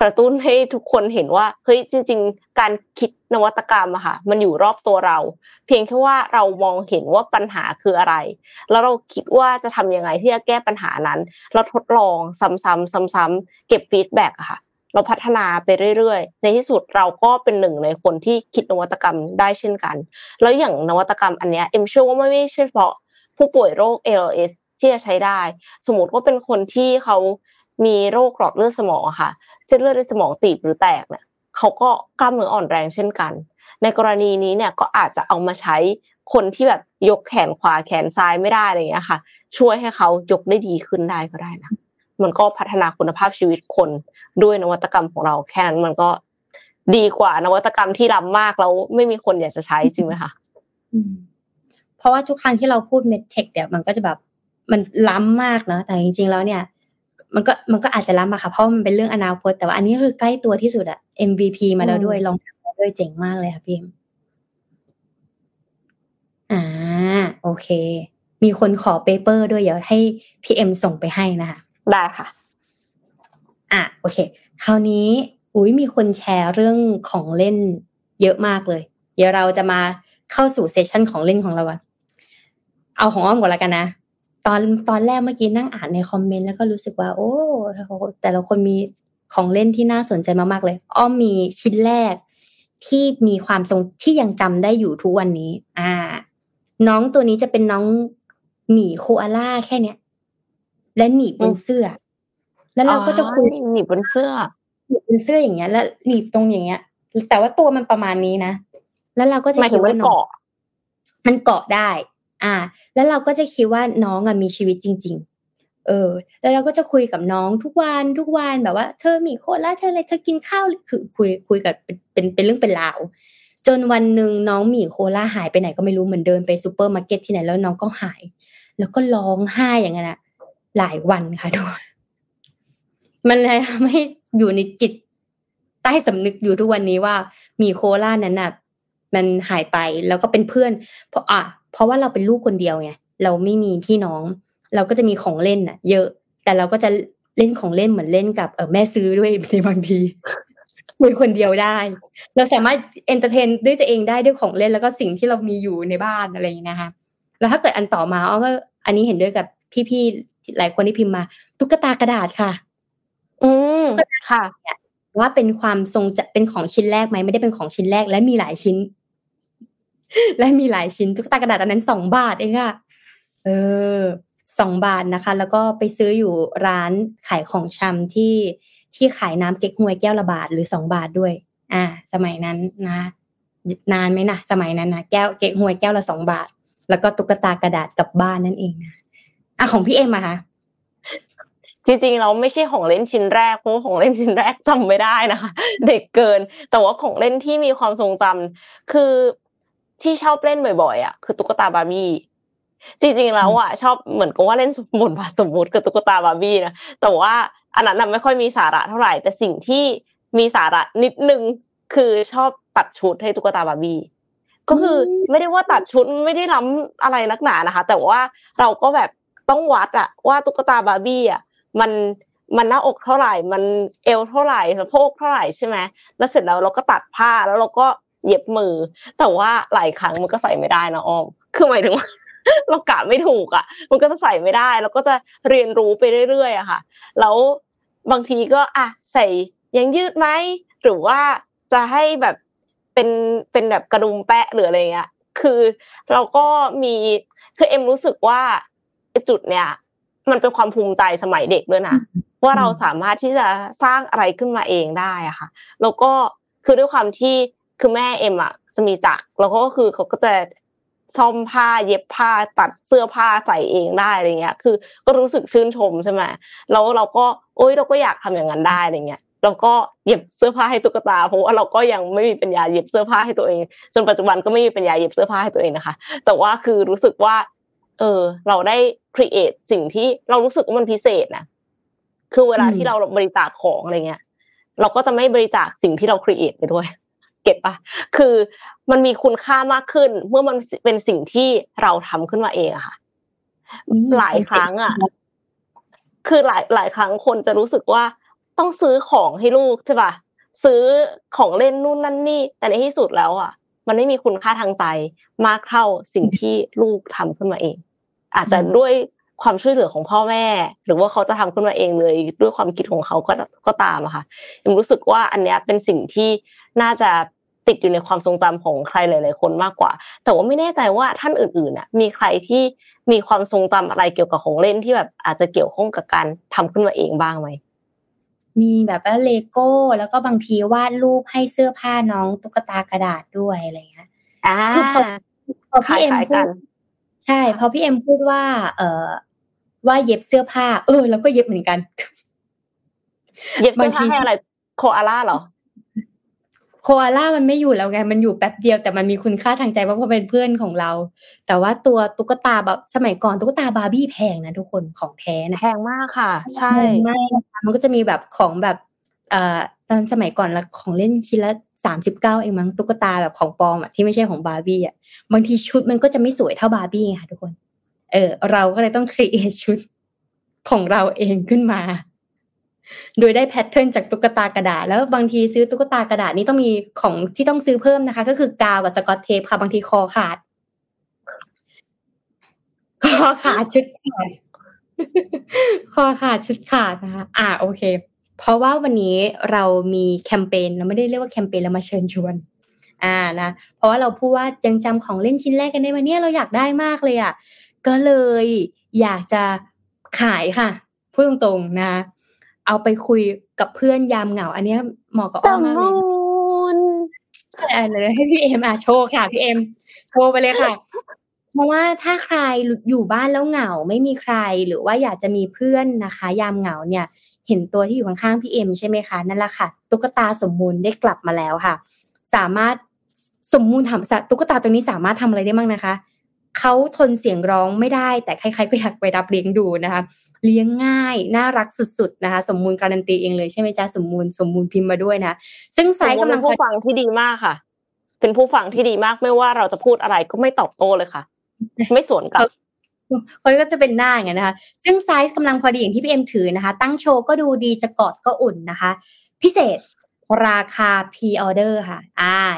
กระตุ้นให้ทุกคนเห็นว่าเฮ้ยจริงๆการคิดนวัตกรรมอะค่ะมันอยู่รอบตัวเราเพียงแค่ว่าเรามองเห็นว่าปัญหาคืออะไรแล้วเราคิดว่าจะทำยังไงที่จะแก้ปัญหานั้นเราทดลองซ้ำๆเก็บฟีดแบ็กอะค่ะเราพัฒนาไปเรื่อยๆในที่สุดเราก็เป็นหนึ่งในคนที่คิดนวัตกรรมได้เช่นกันแล้วอย่างนวัตกรรมอันเนี้ยเอ็มเชื่อว่าไม่ใช่เฉพาะผู้ป่วยโรค ALS ที่จะใช้ได้สมมุติว่าเป็นคนที่เขามีโรคหลอดเลือดสมองค่ะเส้นเลือดในสมองตีบหรือแตกเนี่ยเขาก็กล้ามเนื้ออ่อนแรงเช่นกันในกรณีนี้เนี่ยก็อาจจะเอามาใช้คนที่แบบยกแขนขวาแขนซ้ายไม่ได้อะไรอย่างเงี้ยค่ะช่วยให้เขายกได้ดีขึ้นได้ก็ได้นะมันก็พัฒนาคุณภาพชีวิตคนด้วยนวัตกรรมของเราแค่นั้นมันก็ดีกว่านวัตกรรมที่ล้ำมากแล้วไม่มีคนอยากจะใช้จริงไหมคะเพราะว่าทุกครั้งที่เราพูดเมดเทคเนี่ยมันก็จะแบบมันล้ำมากเนาะแต่จริงๆแล้วเนี่ยมันก็อาจจะล้ำอะค่ะเพราะมันเป็นเรื่องอนาคตแต่ว่าอันนี้คือใกล้ตัวที่สุดอะ MVP มาแล้วด้วยลองทำมาด้วยเจ๋งมากเลยค่ะพิมโอเคมีคนขอเปเปอร์ด้วยเดี๋ยวให้พี่เอ็มส่งไปให้นะคะได้ค่ะโอเคคราวนี้มีคนแชร์เรื่องของเล่นเยอะมากเลยเดี๋ยวเราจะมาเข้าสู่เซสชั่นของเล่นของเราอะเอาของอ้อมก่อนละกันนะตอนแรกเมื่อกี้นั่งอ่านในคอมเมนต์แล้วก็รู้สึกว่าโอ้แต่ละคนมีของเล่นที่น่าสนใจมากๆเลยอ้อมมีชิ้นแรกที่มีความทรงที่ยังจำได้อยู่ทุกวันนี้น้องตัวนี้จะเป็นน้องหมีโคอาล่าแค่เนี้ยและหนีบบนเสื้อแล้วเราก็จะคุยหนีบบนเสื้อหนีบบนเสื้ออย่างเงี้ยแล้วหนีบตรงอย่างเงี้ยแต่ว่าตัวมันประมาณนี้นะแล้วเราก็จะคิดว่าน้องมันเกาะได้แล้วเราก็จะคิดว่าน้องอ่ะมีชีวิตจริงๆแล้วเราก็จะคุยกับน้องทุกวันแบบว่าเธอมีโคตรแล้วเธออะไรเธอกินข้าวคือคุยกับเป็นเรื่องเป็นราวจนวันนึงน้องหมีโคล่าหายไปไหนก็ไม่รู้เหมือนเดินไปซูเปอร์มาร์เก็ตที่ไหนแล้วน้องก็หายแล้วก็ร้องไห้อย่างนั้นนะหลายวันค่ะทุกมันเลยทำให้อยู่ในจิตใต้สำนึกอยู่ทุกวันนี้ว่าหมีโคล่านั้นน่ะมันหายไปแล้วก็เป็นเพื่อนเพราะว่าเราเป็นลูกคนเดียวไงเราไม่มีพี่น้องเราก็จะมีของเล่นน่ะเยอะแต่เราก็จะเล่นของเล่นเหมือนเล่นกับแม่ซื้อด้วยในบางทีมีคนเดียวได้เราสามารถเอนเตอร์เทนด้วยตัวเองได้ด้วยของเล่นแล้วก็สิ่งที่เรามีอยู่ในบ้านอะไรอย่างนี้นะคะแล้วถ้าเกิดอันต่อมาก็อันนี้เห็นด้วยกับพี่ๆหลายคนที่พิมพ์มาตุ๊กตากระดาษค่ะตุ๊กตาค่ะว่าเป็นความทรงจะเป็นของชิ้นแรกไหมไม่ได้เป็นของชิ้นแรกและมีหลายชิ้นตุ๊กตากระดาษอันนั้น2 บาทเองค่ะ2 บาทนะคะแล้วก็ไปซื้ออยู่ร้านขายของชำที่ขายน้ำเก๊กฮวยแก้วละบาทหรือ2 บาทด้วยสมัยนั้นนะนานไหมนะสมัยนั้นนะแก้วเก๊กฮวยแก้วละ2 บาทแล้วก็ตุ๊กตากระดาษกลับบ้านนั่นเองนะของพี่เอ็มค่ะจริงๆเราไม่ใช่ของเล่นชิ้นแรกเพราะของเล่นชิ้นแรกจำไม่ได้นะคะเด็กเกินแต่ว่าของเล่นที่มีความทรงจำคือที่ชอบเล่นบ่อยๆคือตุ๊กตาบาร์บี้จริงๆแล้วชอบเหมือนกับว่าเล่นบทบาทสมมุติกับตุ๊กตาบาร์บี้นะแต่ว่าอันนั้นไม่ค่อยมีสาระเท่าไหร่แต่สิ่งที่มีสาระนิดนึงคือชอบตัดชุดให้ตุ๊กตาบาร์บี้ก็คือไม่ได้ว่าตัดชุดไม่ได้ล้ำอะไรนักหนานะคะแต่ว่าเราก็แบบต้องวัดว่าตุ๊กตาบาร์บี้มันหน้าอกเท่าไหร่มันเอวเท่าไหร่สะโพกเท่าไหร่ใช่ไหมแล้วเสร็จแล้วเราก็ตัดผ้าแล้วเราก็เย็บมือแต่ว่าหลายครั้งมันก็ใส่ไม่ได้นะอ้อมคือหมายถึงว่าเรากะไม่ถูกมันก็จะใส่ไม่ได้แล้วก็จะเรียนรู้ไปเรื่อยๆค่ะแล้วบางทีก็ใส่ยังยืดไหมหรือว่าจะให้แบบเป็นแบบกระดุมแปะหรืออะไรเงี้ยคือเราก็มีคือเอ็มรู้สึกว่าจุดเนี้ยมันเป็นความภูมิใจสมัยเด็กด้วยนะว่าเราสามารถที่จะสร้างอะไรขึ้นมาเองได้ค่ะแล้วก็คือด้วยความที่คือแม่เอ็มจะมีจักรแล้วก็คือเขาก็จะซ่อมผ้าเย็บผ้าตัดเสื้อผ้าใส่เองได้อะไรเงี้ยคือก็รู้สึกชื่นชมใช่ไหมแล้วเราก็เราก็อยากทำอย่างนั้นได้อะไรเงี้ยเราก็เย็บเสื้อผ้าให้ตุ๊กตาเพราะว่าเราก็ยังไม่มีปัญญาเย็บเสื้อผ้าให้ตัวเองจนปัจจุบันก็ไม่มีปัญญาเย็บเสื้อผ้าให้ตัวเองนะคะแต่ว่าคือรู้สึกว่าเราได้ create สิ่งที่เรารู้สึกว่ามันพิเศษนะคือเวลาที่เราบริจาคของอะไรเงี้ยเราก็จะไม่บริจาคสิ่งที่เรา create ไปด้วยเก็บป่ะคือมันมีคุณค่ามากขึ้นเมื่อมันเป็นสิ่งที่เราทำขึ้นมาเองค่ะหลายครั้งคือหลายครั้งคนจะรู้สึกว่า ต้องซื้อของให้ลูกใช่ป่ะซื้อของเล่นนู่นนั่นนี่แต่ในที่สุดแล้วอ่ะมันไม่มีคุณค่าทางใจมากเท่าสิ่งที่ลูกทำขึ้นมาเองอาจจะด้วยความช่วยเหลือของพ่อแม่หรือว่าเขาจะทำขึ้นมาเองเลยด้วยความคิดของเขาก็ตามอะค่ะผมรู้สึกว่าอันเนี้ยเป็นสิ่งที่น่าจะติดอยู่ในความทรงจำของใครหลายๆคนมากกว่าแต่ว่าไม่แน่ใจว่าท่านอื่นๆน่ะมีใครที่มีความทรงจำอะไรเกี่ยวกับของเล่นที่แบบอาจจะเกี่ยวข้องกับการทำขึ้นมาเองบ้างไหมมีแบบว่าเลโก้แล้วก็บางทีวาดรูปให้เสื้อผ้าน้องตุ๊กตากระดาษด้วยอะไรเงี้ยคือพอพี่เอ็มพูดใช่พอพี่เอ็มพูดว่าว่าเย็บเสื้อผ้าแล้วก็เย็บเหมือนกันเย็บเสื้อผ้าให้อะไรโคอาล่าเหรอโคอาล่ามันไม่อยู่แล้วไงมันอยู่แป๊บเดียวแต่มันมีคุณค่าทางใจเพราะมันเป็นเพื่อนของเราแต่ว่าตัวตุ๊กตาแบบสมัยก่อนตุ๊กตาบาร์บี้แพงนะทุกคนของแท้นะแพงมากค่ะใช่มันก็จะมีแบบของแบบตอนสมัยก่อนละของเล่นชิ้นละ39เองมั้งตุ๊กตาแบบของปลอมอ่ะที่ไม่ใช่ของบาร์บี้อ่ะบางทีชุดมันก็จะไม่สวยเท่าบาร์บี้ไงค่ะทุกคนเราก็เลยต้องครีเอทชุดของเราเองขึ้นมาโดยได้แพทเทิร์นจากตุ๊กตากระดาษแล้วบางทีซื้อตุ๊กตากระดาษนี่ต้องมีของที่ต้องซื้อเพิ่มนะคะก็คือกาวกับสกอตเทปค่ะบางทีคอขาดชุดขาดคอขาดชุดขาดนะคะโอเคเพราะว่าวันนี้เรามีแคมเปญเราไม่ได้เรียกว่าแคมเปญเรามาเชิญชวนนะเพราะว่าเราพูดว่ายังจำของเล่นชิ้นแรกกันได้มั้ยเนี่ยเราอยากได้มากเลยอ่ะก็เลยอยากจะขายค่ะพูดตรงๆนะเอาไปคุยกับเพื่อนยามเหงาอันนี้เหมาะกับอ้อมมากเลยให้พี่เอ็มโชว์ค่ะพี่เอ็มโชว์ไปเลยค่ะเพราะว่าถ้าใครอยู่บ้านแล้วเหงาไม่มีใครหรือว่าอยากจะมีเพื่อนนะคะยามเหงาเนี่ยเห็นตัวที่อยู่ข้างๆพี่เอ็มใช่ไหมคะนั่นแหละค่ะตุ๊กตาสมมูลได้กลับมาแล้วค่ะสามารถสมมูลทำตุ๊กตาตัวนี้สามารถทำอะไรได้บ้างนะคะเขาทนเสียงร้องไม่ได้แต่ใครๆก็อยากไปรับเลี้ยงดูนะคะเลี้ยงง่ายน่ารักสุดๆนะคะสมมูลการันตีเองเลยใช่ไหมจ๊ะสมมูลพิมพ์มาด้วยนะซึ่งไซส์กำลังผู้ฟังที่ดีมากค่ะเป็นผู้ฟังที่ดีมากไม่ว่าเราจะพูดอะไรก็ไม่ตอบโต้เลยค่ะไม่สวนกลับเขาก็จะเป็นหน้าอย่างนั้นนะคะซึ่งไซส์กำลังพอดีอย่างที่พี่เอ็มถือนะคะตั้งโชว์ก็ดูดีจะกอดก็อุ่นนะคะพิเศษราคา pre-order ค่ะ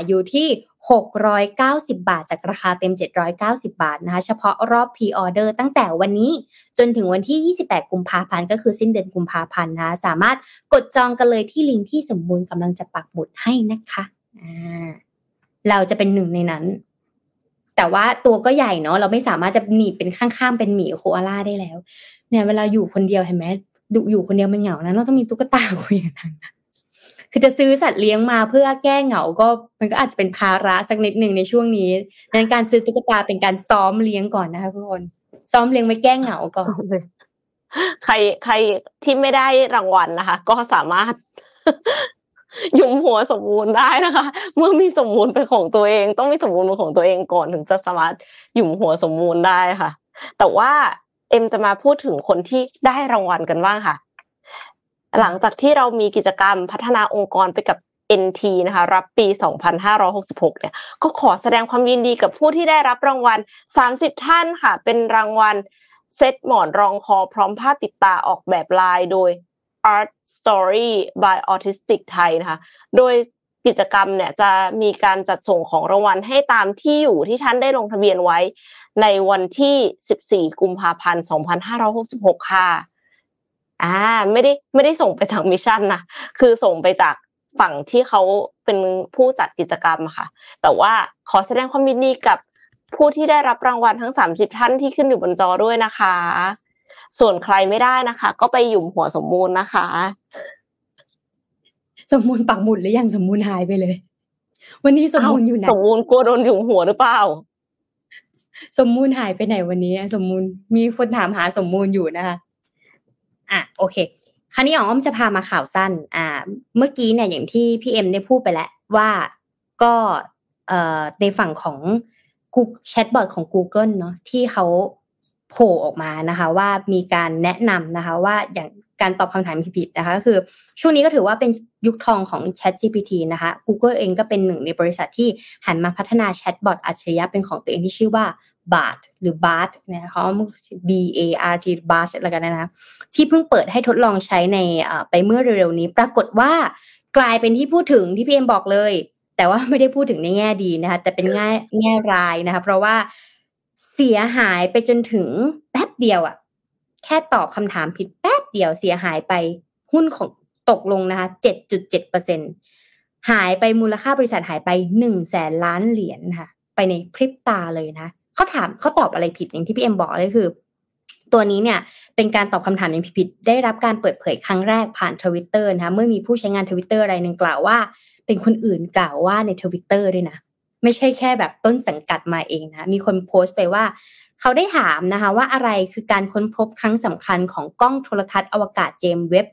อยู่ที่690บาทจากราคาเต็ม790บาทนะคะเฉพาะรอบ pre-order ตั้งแต่วันนี้จนถึงวันที่28กุมภาพันธ์ก็คือสิ้นเดือนกุมภาพันธ์นะสามารถกดจองกันเลยที่ลิงก์ที่สมบูรณ์กำลังจะปักหมุดให้นะคะเราจะเป็นหนึ่งในนั้นแต่ว่าตัวก็ใหญ่เนาะเราไม่สามารถจะหนีบเป็นข้างๆเป็นหมีโคอาล่าได้แล้วเนี่ยเวลาอยู่คนเดียวเห็นไหมดูอยู่คนเดียวมันเหงานะเราต้องมีตุ๊กตาคุยกันทั้งนั้นคือจะซื้อสัตว์เลี้ยงมาเพื่อแก้เหงาก็มันก็อาจจะเป็นภาระสักนิดนึงในช่วงนี้ดังนั้นการซื้อตุ๊กตาเป็นการซ้อมเลี้ยงก่อนนะคะทุกคนซ้อมเลี้ยงไม่แก้เหงาก่อนใครที่ไม่ได้รางวัลนะคะก็สามารถยุมหัวสมมูลได้นะคะเมื่อมีสมมูลเป็นของตัวเองต้องมีสมมูลเป็นของตัวเองก่อนถึงจะสามารถยุมหัวสมมูลได้ค่ะแต่ว่าเอ็มจะมาพูดถึงคนที่ได้รางวัลกันบ้างค่ะหลังจากที่เรามีกิจกรรมพัฒนาองค์กรไปกับ NT นะคะรับปี2566เนี่ยก็ขอแสดงความยินดีกับผู้ที่ได้รับรางวัล30ท่านค่ะเป็นรางวัลเซตหมอนรองคอพร้อมผ้าปิดตาออกแบบลายโดยArt Story by Autistic Thai นะคะโดยกิจกรรมเนี่ยจะมีการจัดส่งของรางวัลให้ตามที่อยู่ที่ท่านได้ลงทะเบียนไว้ในวันที่14กุมภาพันธ์2566ค่ะไม่ได้ส่งไปทางมิชชั่นนะคือส่งไปจากฝั่งที่เขาเป็นผู้จัดกิจกรรมค่ะแต่ว่าขอแสดงความยินดีกับผู้ที่ได้รับรางวัลทั้ง30ท่านที่ขึ้นอยู่บนจอด้วยนะคะส่วนใครไม่ได้นะคะก็ไปหยุมหัวสมมูลนะคะสมมูลปักหมุดหรือยังสมมูลหายไปเลยวันนี้สมมูลอยู่ไหนสมมูลกลัวโดนหยุมหัวหรือเปล่าสมมูลหายไปไหนวันนี้สมมูลมีคนถามหาสมมูลอยู่นะคะโอเคคราวนี้อ้อมจะพามาข่าวสั้นเมื่อกี้เนี่ยอย่างที่พี่เอ็มได้พูดไปแล้วว่าก็ในฝั่งของแชทบอทของ Google เนาะที่เขาโผล่ออกมานะคะว่ามีการแนะนำนะคะว่าอย่าง การตอบคำถามผิดๆนะคะคือช่วงนี้ก็ถือว่าเป็นยุคทองของ ChatGPT นะคะ Google เองก็เป็นหนึ่งในบริษัทที่หันมาพัฒนาแชทบอทอัจฉริยะเป็นของตัวเองที่ชื่อว่า Bard หรือ Bard นะคะ B A R T Bard อะไรกันนะคะที่เพิ่งเปิดให้ทดลองใช้ในไปเมื่อเร็วๆนี้ปรากฏว่ากลายเป็นที่พูดถึงที่พี่เอ็มบอกเลยแต่ว่าไม่ได้พูดถึงในแง่ดีนะคะแต่เป็นแง่ร้ายนะคะเพราะว่าเสียหายไปจนถึงแป๊บเดียวอ่ะแค่ตอบคำถามผิดแป๊บเดียวเสียหายไปหุ้นของตกลงนะคะ 7.7% หายไปมูลค่าบริษัทหายไป 100,000 ล้านเหรียญค่ะไปในพริบตาเลยนะเขาตอบอะไรผิดอย่างที่พี่เอ็มบอกเลยคือตัวนี้เนี่ยเป็นการตอบคำถามอย่างผิดๆได้รับการเปิดเผยครั้งแรกผ่าน Twitter นะคะเมื่อมีผู้ใช้งาน Twitter รายนึงกล่าวว่าเป็นคนอื่นกล่าวว่าใน Twitter ด้วยนะไม่ใช่แค่แบบต้นสังกัดมาเองนะมีคนโพสต์ไปว่าเขาได้ถามนะคะว่าอะไรคือการค้นพบครั้งสำคัญของกล้องโทรทัศน์อวกาศ James Webb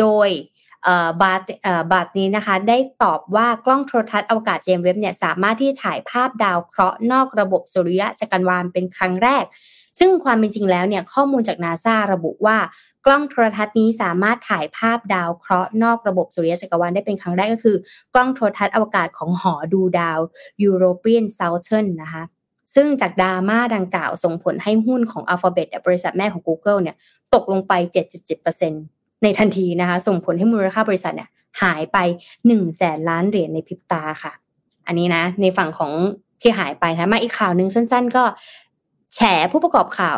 โดยบาร์ดนี้นะคะได้ตอบว่ากล้องโทรทัศน์อวกาศ James Webb เนี่ยสามารถที่ถ่ายภาพดาวเคราะห์นอกระบบสุริยะจักรวาลเป็นครั้งแรกซึ่งความเป็นจริงแล้วเนี่ยข้อมูลจาก NASA ระบุว่ากล้องโทรทัศน์นี้สามารถถ่ายภาพดาวเคราะห์นอกระบบสุริยะจักรวาลได้เป็นครั้งแรกก็คือกล้องโทรทัศน์อวกาศของหอดูดาว European Southern นะคะซึ่งจากดราม่าดังกล่าวส่งผลให้หุ้นของ Alphabet บริษัทแม่ของ Google เนี่ยตกลงไป 7.7% ในทันทีนะคะส่งผลให้มูลค่าบริษัทเนี่ยหายไป 100,000 ล้านเหรียญในพริบตาค่ะอันนี้นะในฝั่งของที่หายไปนะมาอีกข่าวนึงสั้นๆก็แฉผู้ประกอบข่าว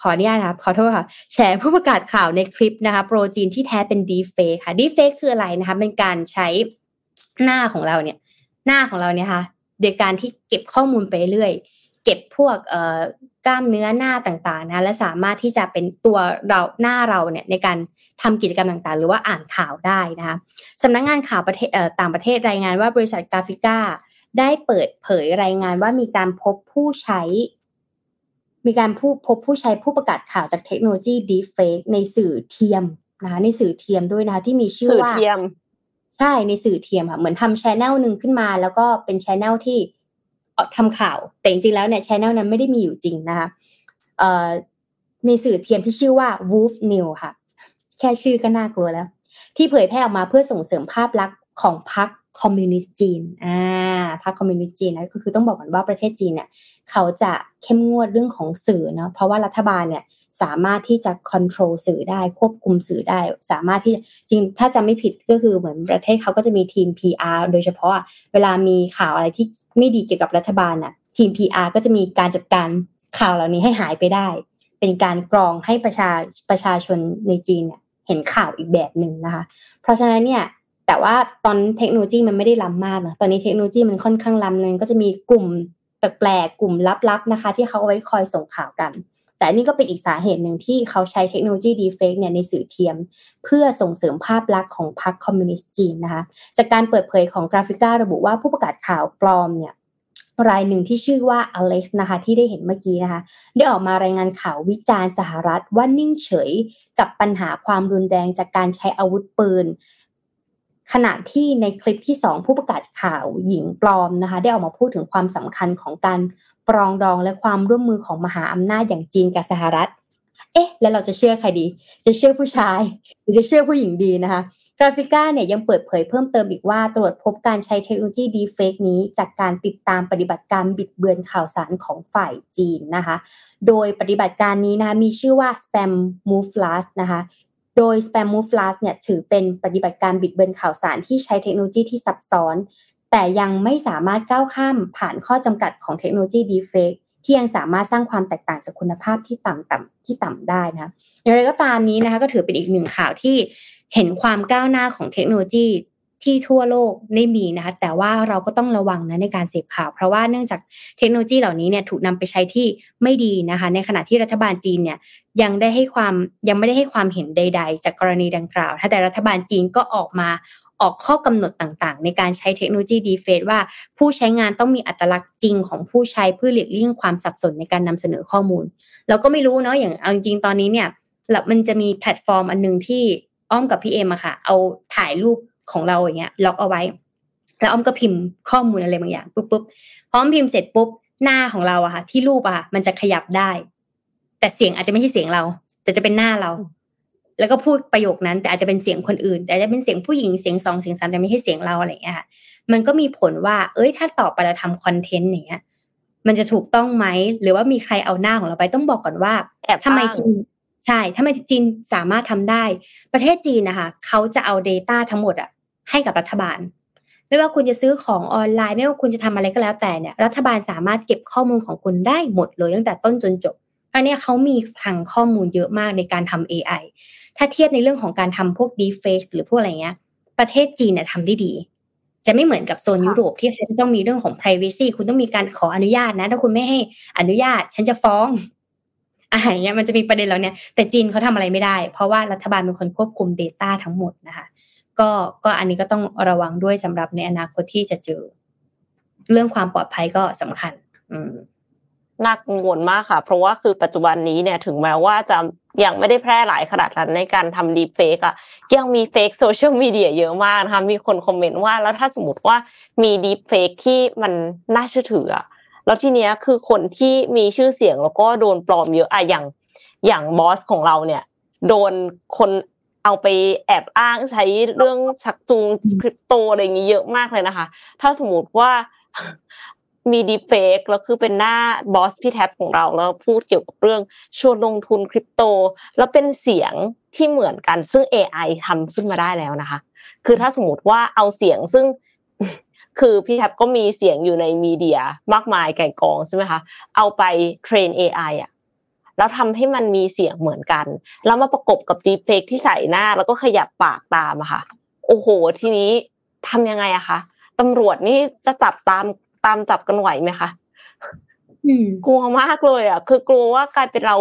ขออนุญาตนะครับขอโทษค่ะแฉผู้ประกาศข่าวในคลิปนะคะโปรจีนที่แท้เป็น Deepfake ค่ะ Deepfake คืออะไรนะคะเป็นการใช้หน้าของเราเนี่ยค่ะโดยการที่เก็บข้อมูลไปเรื่อยเก็บพวกกล้ามเนื้อหน้าต่างๆนะและสามารถที่จะเป็นตัวเราหน้าเราเนี่ยในการทำกิจกรรมต่างๆหรือว่าอ่านข่าวได้นะคะสำนักงานข่าวต่างประเทศรายงานว่าบริษัทกราฟิก้าได้เปิดเผยรายงานว่ามีการพบผู้ใช้ผู้ประกาศข่าวจากเทคโนโลยี Deepfake ในสื่อเทียมนะคะในสื่อเทียมด้วยนะคะที่มีชื่อว่าใช่ในสื่อเทียมค่ะเหมือนทำ channel นึงขึ้นมาแล้วก็เป็น channel ที่ทำข่าวแต่จริงๆแล้วเนี่ย channel นั้นไม่ได้มีอยู่จริงนะคะในสื่อเทียมที่ชื่อว่า Wolf News ค่ะแค่ชื่อก็น่ากลัวแล้วที่เผยแพร่ออกมาเพื่อส่งเสริมภาพลักษณ์ของพรรคคอมมิวนิสต์จีนพรรคคอมมิวนิสต์จีนนะก็คือต้องบอกก่อนว่าประเทศจีนเนี่ยเขาจะเข้มงวดเรื่องของสื่อเนาะเพราะว่ารัฐบาลเนี่ยสามารถที่จะคอนโทรลสื่อได้ควบคุมสื่อได้สามารถที่จริงถ้าจำไม่ผิดก็คือเหมือนประเทศเขาก็จะมีทีม PR โดยเฉพาะเวลามีข่าวอะไรที่ไม่ดีเกี่ยวกับรัฐบาลน่ะทีม PR ก็จะมีการจัดการข่าวเหล่านี้ให้หายไปได้เป็นการกรองให้ประชาชนในจีนเนี่ยเห็นข่าวอีกแบบนึงนะคะเพราะฉะนั้นเนี่ยแต่ว่าตอนเทคโนโลยีมันไม่ได้ล้ำมากนะตอนนี้เทคโนโลยีมันค่อนข้างล้ำเลยก็จะมีกลุ่มแปลกๆกลุ่มลับๆนะคะที่เขาเอาไว้คอยส่งข่าวกันแต่นี่ก็เป็นอีกสาเหตุหนึ่งที่เขาใช้เทคโนโลยี Deepfake เนี่ยในสื่อเทียมเพื่อส่งเสริมภาพลักษณ์ของพรรคคอมมิวนิสต์จีนนะคะจากการเปิดเผยของ Graphica ระบุว่าผู้ประกาศข่าวปลอมเนี่ยรายหนึ่งที่ชื่อว่า Alex นะคะที่ได้เห็นเมื่อกี้นะคะได้ออกมารายงานข่าววิจารณ์สหรัฐว่านิ่งเฉยกับปัญหาความรุนแรงจากการใช้อาวุธปืนขณะที่ในคลิปที่2ผู้ประกาศข่าวหญิงปลอมนะคะได้ออกมาพูดถึงความสำคัญของการปรองดองและความร่วมมือของมหาอำนาจอย่างจีนกับสหรัฐแล้วเราจะเชื่อใครดีจะเชื่อผู้ชายหรือจะเชื่อผู้หญิงดีนะคะกราฟิก้าเนี่ยยังเปิดเผยเพิ่มเติมอีกว่าตรวจพบการใช้เทคโนโลยี Deepfake นี้จากการติดตามปฏิบัติการบิดเบือนข่าวสารของฝ่ายจีนนะคะโดยปฏิบัติการนี้นะคะมีชื่อว่า Spamouflage นะคะโดย Spamouflage เนี่ยถือเป็นปฏิบัติการบิดเบือนข่าวสารที่ใช้เทคโนโลยีที่ซับซ้อนแต่ยังไม่สามารถก้าวข้ามผ่านข้อจำกัดของเทคโนโลยี Deepfake ที่ยังสามารถสร้างความแตกต่างจากคุณภาพที่ต่ำได้นะอย่างไรก็ตามนี้นะคะก็ถือเป็นอีกหนึ่งข่าวที่เห็นความก้าวหน้าของเทคโนโลยีที่ทั่วโลกได้มีนะคะแต่ว่าเราก็ต้องระวังนะในการเสพข่าวเพราะว่าเนื่องจากเทคโนโลยีเหล่านี้เนี่ยถูกนำไปใช้ที่ไม่ดีนะคะในขณะที่รัฐบาลจีนเนี่ยยังไม่ได้ให้ความเห็นใดๆจากกรณีดังกล่าวแต่รัฐบาลจีนก็ออกข้อกำหนดต่างๆในการใช้เทคโนโลยี Deepfake ว่าผู้ใช้งานต้องมีอัตลักษณ์จริงของผู้ใช้เพื่อหลีกเลี่ยงความสับสนในการนำเสนอข้อมูลเราก็ไม่รู้เนาะอย่างเอาจริงๆตอนนี้เนี่ยมันจะมีแพลตฟอร์มอันนึงที่อ้อมกับพี่เอ็มอะค่ะเอาถ่ายรูปของเราอย่างเงี้ยล็อกเอาไว้แล้วอ้อมก็พิมพ์ข้อมูลอะไรบางอย่างปุ๊บพร้อมพิมพ์เสร็จปุ๊บหน้าของเราอะค่ะที่รูปอะมันจะขยับได้แต่เสียงอาจจะไม่ใช่เสียงเราแต่จะเป็นหน้าเรา แล้วก็พูดประโยคนั้นแต่อาจจะเป็นเสียงคนอื่นแต่อาจจะเป็นเสียงผู้หญิงเสียง2เสียง3แต่ไม่ใช่เสียงเราอะไรอย่างเงี้ยค่ะมันก็มีผลว่าเอ้ยถ้าต่อไปเราทำคอนเทนต์อย่างเงี้ยมันจะถูกต้องไหมหรือว่ามีใครเอาหน้าของเราไปต้องบอกก่อนว่าทำไมจีนใช่ทำไมจีนสามารถทำได้ประเทศจีนนะคะเขาจะเอา data ทั้งหมดอะให้กับรัฐบาลไม่ว่าคุณจะซื้อของออนไลน์ไม่ว่าคุณจะทำอะไรก็แล้วแต่เนี่ยรัฐบาลสามารถเก็บข้อมูลของคุณได้หมดเลยตั้งแต่ต้นจนจบอันนี้เขามีคลังข้อมูลเยอะมากในการทำ AI ถ้าเทียบในเรื่องของการทำพวก deepfake หรือพวกอะไรเงี้ยประเทศจีนเนี่ยทำได้ดีจะไม่เหมือนกับโซนยุโรปที่จะต้องมีเรื่องของ privacy คุณต้องมีการขออนุญาตนะถ้าคุณไม่ให้อนุญาตฉันจะฟ้องอะไรเงี้ยมันจะมีประเด็นแล้วเนี่ยแต่จีนเขาทำอะไรไม่ได้เพราะว่ารัฐบาลเป็นคนควบคุม data ทั้งหมดนะคะก็อันนี้ก็ต้องระวังด้วยสำหรับในอนาคตที่จะเจอเรื่องความปลอดภัยก็สำคัญน่ากังวลมากค่ะเพราะว่าคือปัจจุบันนี้เนี่ยถึงแม้ว่าจะยังไม่ได้แพร่หลายขนาดนั้นในการทำดีเฟกอ่ะยังมีเฟกโซเชียลมีเดียเยอะมากนะคะมีคนคอมเมนต์ว่าแล้วถ้าสมมติว่ามีดีเฟกที่มันน่าเชื่อถือแล้วทีเนี้ยคือคนที่มีชื่อเสียงแล้วก็โดนปลอมเยอะอ่ะอย่างบอสของเราเนี่ยโดนคนเอาไปแอบอ้างใช้เรื่องชักจูงคริปโตอะไรอย่างนี้เยอะมากเลยนะคะถ้าสมมติว่ามีดีเฟกแล้วคือเป็นหน้าบอสพี่แท็บของเราแล้วพูดเกี่ยวกับเรื่องชวนลงทุนคริปโตแล้วเป็นเสียงที่เหมือนกันซึ่ง AI ทำขึ้นมาได้แล้วนะคะคือถ้าสมมติว่าเอาเสียงซึ่งคือพี่แท็บก็มีเสียงอยู่ในมีเดียมากมายไก่กองใช่ไหมคะเอาไปเทรน AI อ่ะแล้วทำให้มันมีเสียงเหมือนกันแล้วมาประกบกับดีเฟกที่ใส่หน้าแล้วก็ขยับปากตามอะค่ะโอ้โหทีนี้ทำยังไงอะคะตำรวจนี่จะจับตามจับกันไหวไหมคะกลัวมากเลยอะคือกลัวว่ากลายเป็นเรา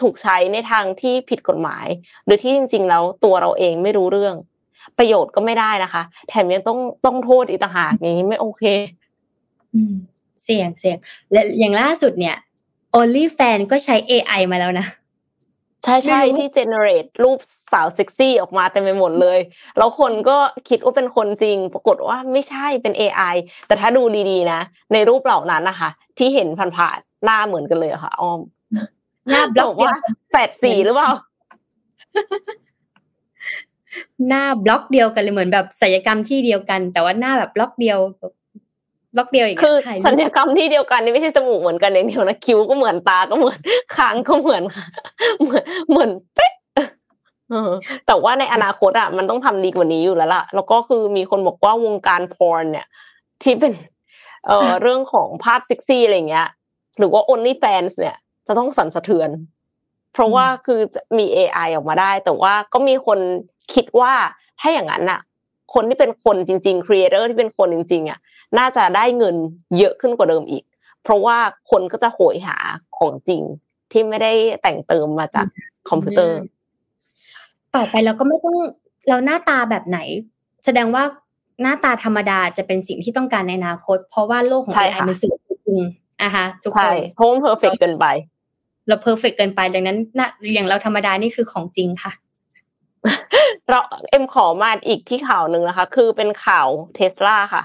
ถูกใช้ในทางที่ผิดกฎหมายโดยที่จริงๆแล้วตัวเราเองไม่รู้เรื่องประโยชน์ก็ไม่ได้นะคะแถมยังต้องโทษอีกต่างหากอย่างนี้ไม่โอเคเสี่ยงและอย่างล่าสุดเนี่ยOnlyFans ก็ใช้ AI มาแล้วนะใช่ๆที่ generate รูปสาวเซ็กซี่ออกมาเต็มไปหมดเลยแล้วคนก็คิดว่าเป็นคนจริงปรากฏว่าไม่ใช่เป็น AI แต่ถ้าดูดีๆนะในรูปเหล่านั้นนะคะที่เห็นผ่านๆหน้าเหมือนกันเลยค่ะอ้อมหน้าบล็อกว่า84หรือเปล่าหน้าบล็อกเดียวกันเลยเหมือนแบบศัลยกรรมที่เดียวกันแต่ว่าหน้าแบบบล็อกเดียวอีกคือศัลยกรรมที่เดียวกันนี่ไม่ใช่จมูกเหมือนกันอย่างเดียวนะคิ้วก็เหมือนตาก็เหมือนคางก็เหมือนค่ะเหมือนเป๊ะแต่ว่าในอนาคตอ่ะมันต้องทำดีกว่านี้อยู่แล้วล่ะแล้วก็คือมีคนบอกว่าวงการพอร์นเนี่ยที่เป็นเรื่องของภาพเซ็กซี่อะไรเงี้ยหรือว่า OnlyFans เนี่ยจะต้องสั่นสะเทือนเพราะว่าคือมี AI ออกมาได้แต่ว่าก็มีคนคิดว่าถ้าอย่างนั้นอ่ะคนที่เป็นคนจริงๆครีเอเตอร์ที่เป็นคนจริงๆอ่ะน่าจะได้เงินเยอะขึ้นกว่าเดิมอีกเพราะว่าคนก็จะโหยหาของจริงที่ไม่ได้แต่งเติมมาจากคอมพิวเตอร์ต่อไปเราก็ไม่ต้องเราหน้าตาแบบไหนแสดงว่าหน้าตาธรรมดาจะเป็นสิ่งที่ต้องการในอนาคตเพราะว่าโลกของAIมันสื่อจริงนะคะทุกคนใช่เพราะมันเพอร์เฟคเกินไปเราเพอร์เฟคเกินไปดังนั้นอย่างเราธรรมดานี่คือของจริงค่ะเราขอมาอีกที่ข่าวนึงนะคะคือเป็นข่าวเทสลาค่ะ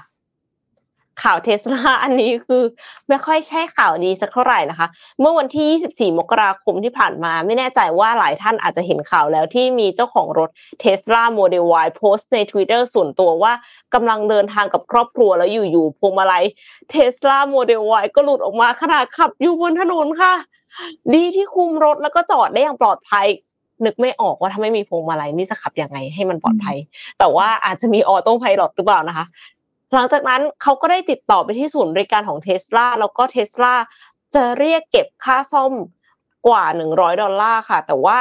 ข่าวเทสลาอันนี้คือไม่ค่อยใช่ข่าวดีสักเท่าไหร่นะคะเมื่อวันที่24มกราคมที่ผ่านมาไม่แน่ใจว่าหลายท่านอาจจะเห็นข่าวแล้วที่มีเจ้าของรถ Tesla Model Y โพสต์ใน Twitter ส่วนตัวว่ากำลังเดินทางกับครอบครัวแล้วอยู่ๆพวงมาลัย Tesla Model Y ก็หลุดออกมาขณะขับอยู่บนถนนค่ะดีที่คุมรถแล้วก็จอดได้อย่างปลอดภัยนึกไม่ออกว่าถ้าไม่มีพวงมาลัยนี่จะขับยังไงให้มันปลอดภัยแต่ว่าอาจจะมีออโต้ไพลอตหรือเปล่านะคะหลังจากนั้นเขาก็ได้ติดต่อไปที่ศูนย์บริการของ Tesla แล้วก็ Tesla จะเรียกเก็บค่าซ่อมกว่า$100ค่ะแต่ว่า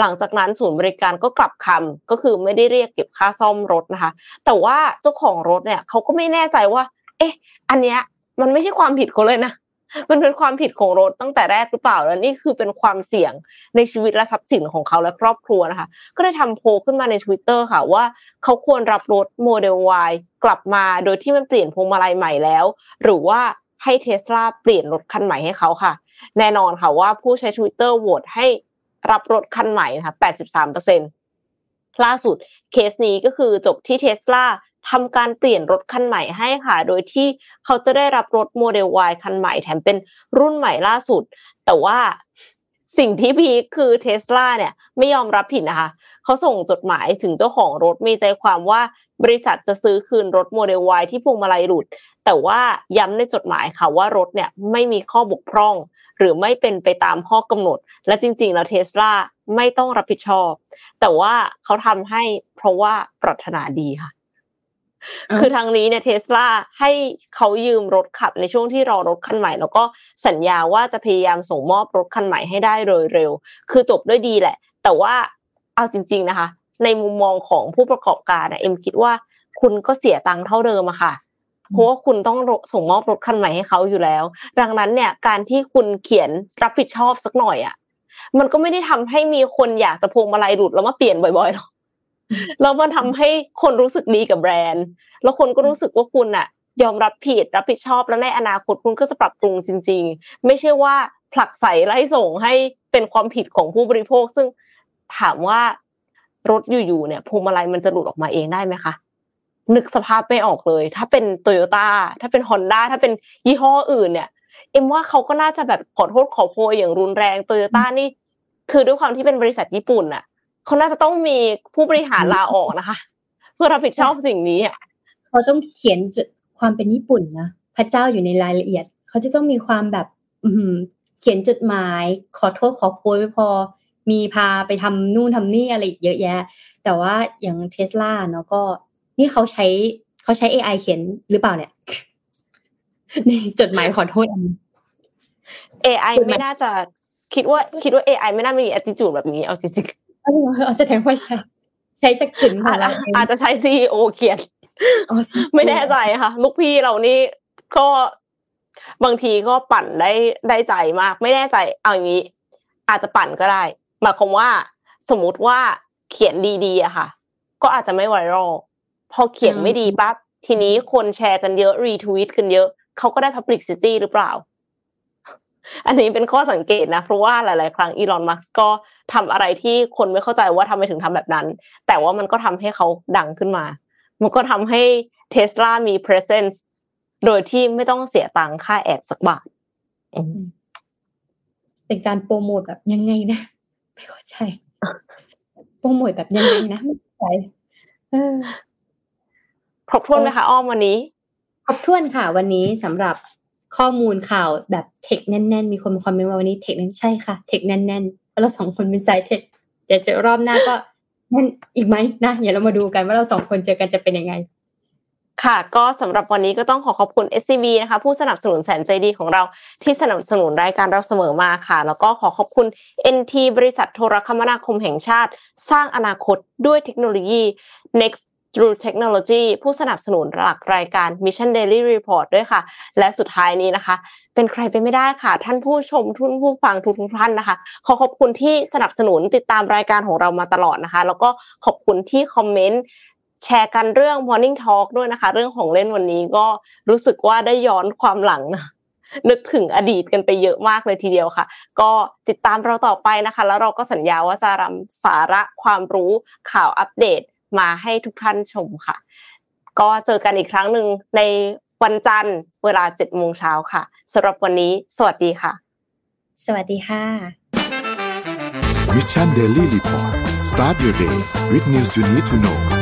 หลังจากนั้นศูนย์บริการก็กลับคำก็คือไม่ได้เรียกเก็บค่าซ่อมรถนะคะแต่ว่าเจ้าของรถเนี่ยเขาก็ไม่แน่ใจว่าอันเนี้ยมันไม่ใช่ความผิดเขาเลยนะมันเป็นความผิดของรถตั้งแต่แรกหรือเปล่าแล้วนี่คือเป็นความเสี่ยงในชีวิตและทรัพย์สินของเขาและครอบครัวนะคะก็ได้ทำโพลขึ้นมาใน Twitter ค่ะว่าเขาควรรับรถ Model Y กลับมาโดยที่มันเปลี่ยนพวงมาลัยใหม่แล้วหรือว่าให้ Tesla เปลี่ยนรถคันใหม่ให้เขาค่ะแน่นอนค่ะว่าผู้ใช้ Twitter โหวตให้รับรถคันใหม่นะคะ 83% ล่าสุดเคสนี้ก็คือจบที่ Teslaทำการเปลี่ยนรถคันใหม่ให้ค่ะโดยที่เขาจะได้รับรถ Model Y คันใหม่แถมเป็นรุ่นใหม่ล่าสุดแต่ว่า สิ่งที่พีคคือ Tesla เนี่ยไม่ยอมรับผิดนะคะเขาส่งจดหมายถึงเจ้าของรถมีใจความว่าบริษัทจะซื้อคืนรถ Model Y ที่พวงมาลัยหลุดแต่ว่าย้ำในจดหมายค่ะว่ารถเนี่ยไม่มีข้อบกพร่องหรือไม่เป็นไปตามข้อกำหนดและจริงๆแล้ว Tesla ไม่ต้องรับผิดชอบแต่ว่าเขาทำให้เพราะว่าปรารถนาดีค่ะคือทางนี้เนี่ย Tesla ให้เขายืมรถขับในช่วงที่รอรถคันใหม่แล้วก็สัญญาว่าจะพยายามส่งมอบรถคันใหม่ให้ได้โดยเร็วคือจบด้วยดีแหละแต่ว่าเอาจริงๆนะคะในมุมมองของผู้ประกอบการน่ะเอ็มคิดว่าคุณก็เสียตังค์เท่าเดิมอ่ะค่ะเพราะว่าคุณต้องส่งมอบรถคันใหม่ให้เขาอยู่แล้วดังนั้นเนี่ยการที่คุณเขียนรับผิดชอบสักหน่อยอ่ะมันก็ไม่ได้ทำให้มีคนอยากจะพวงมาลัยหลุดแล้วมาเปลี่ยนบ่อยๆหรอกแล้วมันทำให้คนรู้สึกดีกับแบรนด์แล้วคนก็รู้สึกว่าคุณน่ะยอมรับผิดรับผิดชอบแล้วในอนาคตคุณก็จะปรับปรุงจริงๆไม่ใช่ว่าผลักไสไล่ส่งให้เป็นความผิดของผู้บริโภคซึ่งถามว่ารถอยู่ๆเนี่ยพวงมาลัยมันจะหลุดออกมาเองได้มั้ยคะนึกสภาพไม่ออกเลยถ้าเป็น Toyota ถ้าเป็น Honda ถ้าเป็นยี่ห้ออื่นเนี่ยเอ็มว่าเขาก็น่าจะแบบขอโทษขอโพยอย่างรุนแรง Toyota นี่คือด้วยความที่เป็นบริษัทญี่ปุ่นน่ะเขาน่าจะต้องมีผู้บริหารลาออกนะคะเพื่อรับผิดชอบสิ่งนี้อ่ะเขาต้องเขียนความเป็นญี่ปุ่นนะพระเจ้าอยู่ในรายละเอียดเขาจะต้องมีความแบบเขียนจดหมายขอโทษขอโพยไม่พอมีพาไปทำนู่นทำนี่อะไรอีกเยอะแยะแต่ว่าอย่าง Tesla เนาะก็นี่เขาใช้ AI เขียนหรือเปล่าเนี่ยในจดหมายขอโทษ AI ไม่น่าจะคิดว่า AI ไม่น่ามี attitude แบบนี้เอาจริงๆเอาแสดงว่าใช้จะกึ่นค่ะอาจจะใช้ CEO เขียนไม่แน่ใจค่ะลูกพี่เรานี่ก็บางทีก็ปั่นได้ใจมากไม่แน่ใจเอาอย่างนี้อาจจะปั่นก็ได้หมายความว่าสมมติว่าเขียนดีๆอะค่ะก็อาจจะไม่ไวรัลพอเขียนไม่ดีปั๊บทีนี้คนแชร์กันเยอะรีทวีตกันเยอะเขาก็ได้ publicity หรือเปล่าอันนี้เป็นข้อสังเกตนะเพราะว่าหลายๆครั้งอีลอนมัสก์ก็ทำอะไรที่คนไม่เข้าใจว่าทำไมถึงทำแบบนั้นแต่ว่ามันก็ทำให้เขาดังขึ้นมามันก็ทำให้ Tesla มี presence โดยที่ไม่ต้องเสียตังค์ค่าแอดสักบาทเป็นการโปรโมทแบบยังไงนะไม่เข้าใจโปรโมทแบบยังไงนะไม่เข้าใจครบถ้วนไหมคะอ้อมวันนี้ครบถ้วนค่ะวันนี้สำหรับข้อมูลข่าวแบบเทคแน่นๆมีคนคอมเมนต์ว่าวันนี้เทคแน่นใช่ค่ะเทคแน่นๆเพราะเรา2คนเป็นสายเทคเดี๋ยวจะรอบหน้าก็นั่นอีกมั้ยนะเดี๋ยวเรามาดูกันว่าเรา2คนเจอกันจะเป็นยังไงค่ะก็สำหรับวันนี้ก็ต้องขอขอบคุณ SCB นะคะผู้สนับสนุนแสนใจดีของเราที่สนับสนุนรายการเราเสมอมาค่ะแล้วก็ขอขอบคุณ NT บริษัทโทรคมนาคมแห่งชาติสร้างอนาคตด้วยเทคโนโลยี Next True Technology ผู้สนับสนุนหลักรายการ Mission Daily Report ด้วยค่ะและสุดท้ายนี้นะคะเป็นใครไปไม่ได้ค่ะท่านผู้ชมทุนผู้ฟังทุกท่านนะคะขอขอบคุณที่สนับสนุนติดตามรายการของเรามาตลอดนะคะแล้วก็ขอบคุณที่คอมเมนต์แชร์กันเรื่อง Morning Talk ด้วยนะคะเรื่องของเล่นวันนี้ก็รู้สึกว่าได้ย้อนความหลังนึกถึงอดีตกันไปเยอะมากเลยทีเดียวค่ะก็ติดตามเราต่อไปนะคะแล้วเราก็สัญญาว่าจะนำสาระความรู้ข่าวอัปเดตมาให้ทุกท่านชมค่ะก็เจอกันอีกครั้งหนึ่งในวันจันทร์เวลา 7:00 น.ค่ะสำหรับวันนี้สวัสดีค่ะสวัสดีค่ะ Mission Daily Report Start your day with news you need to know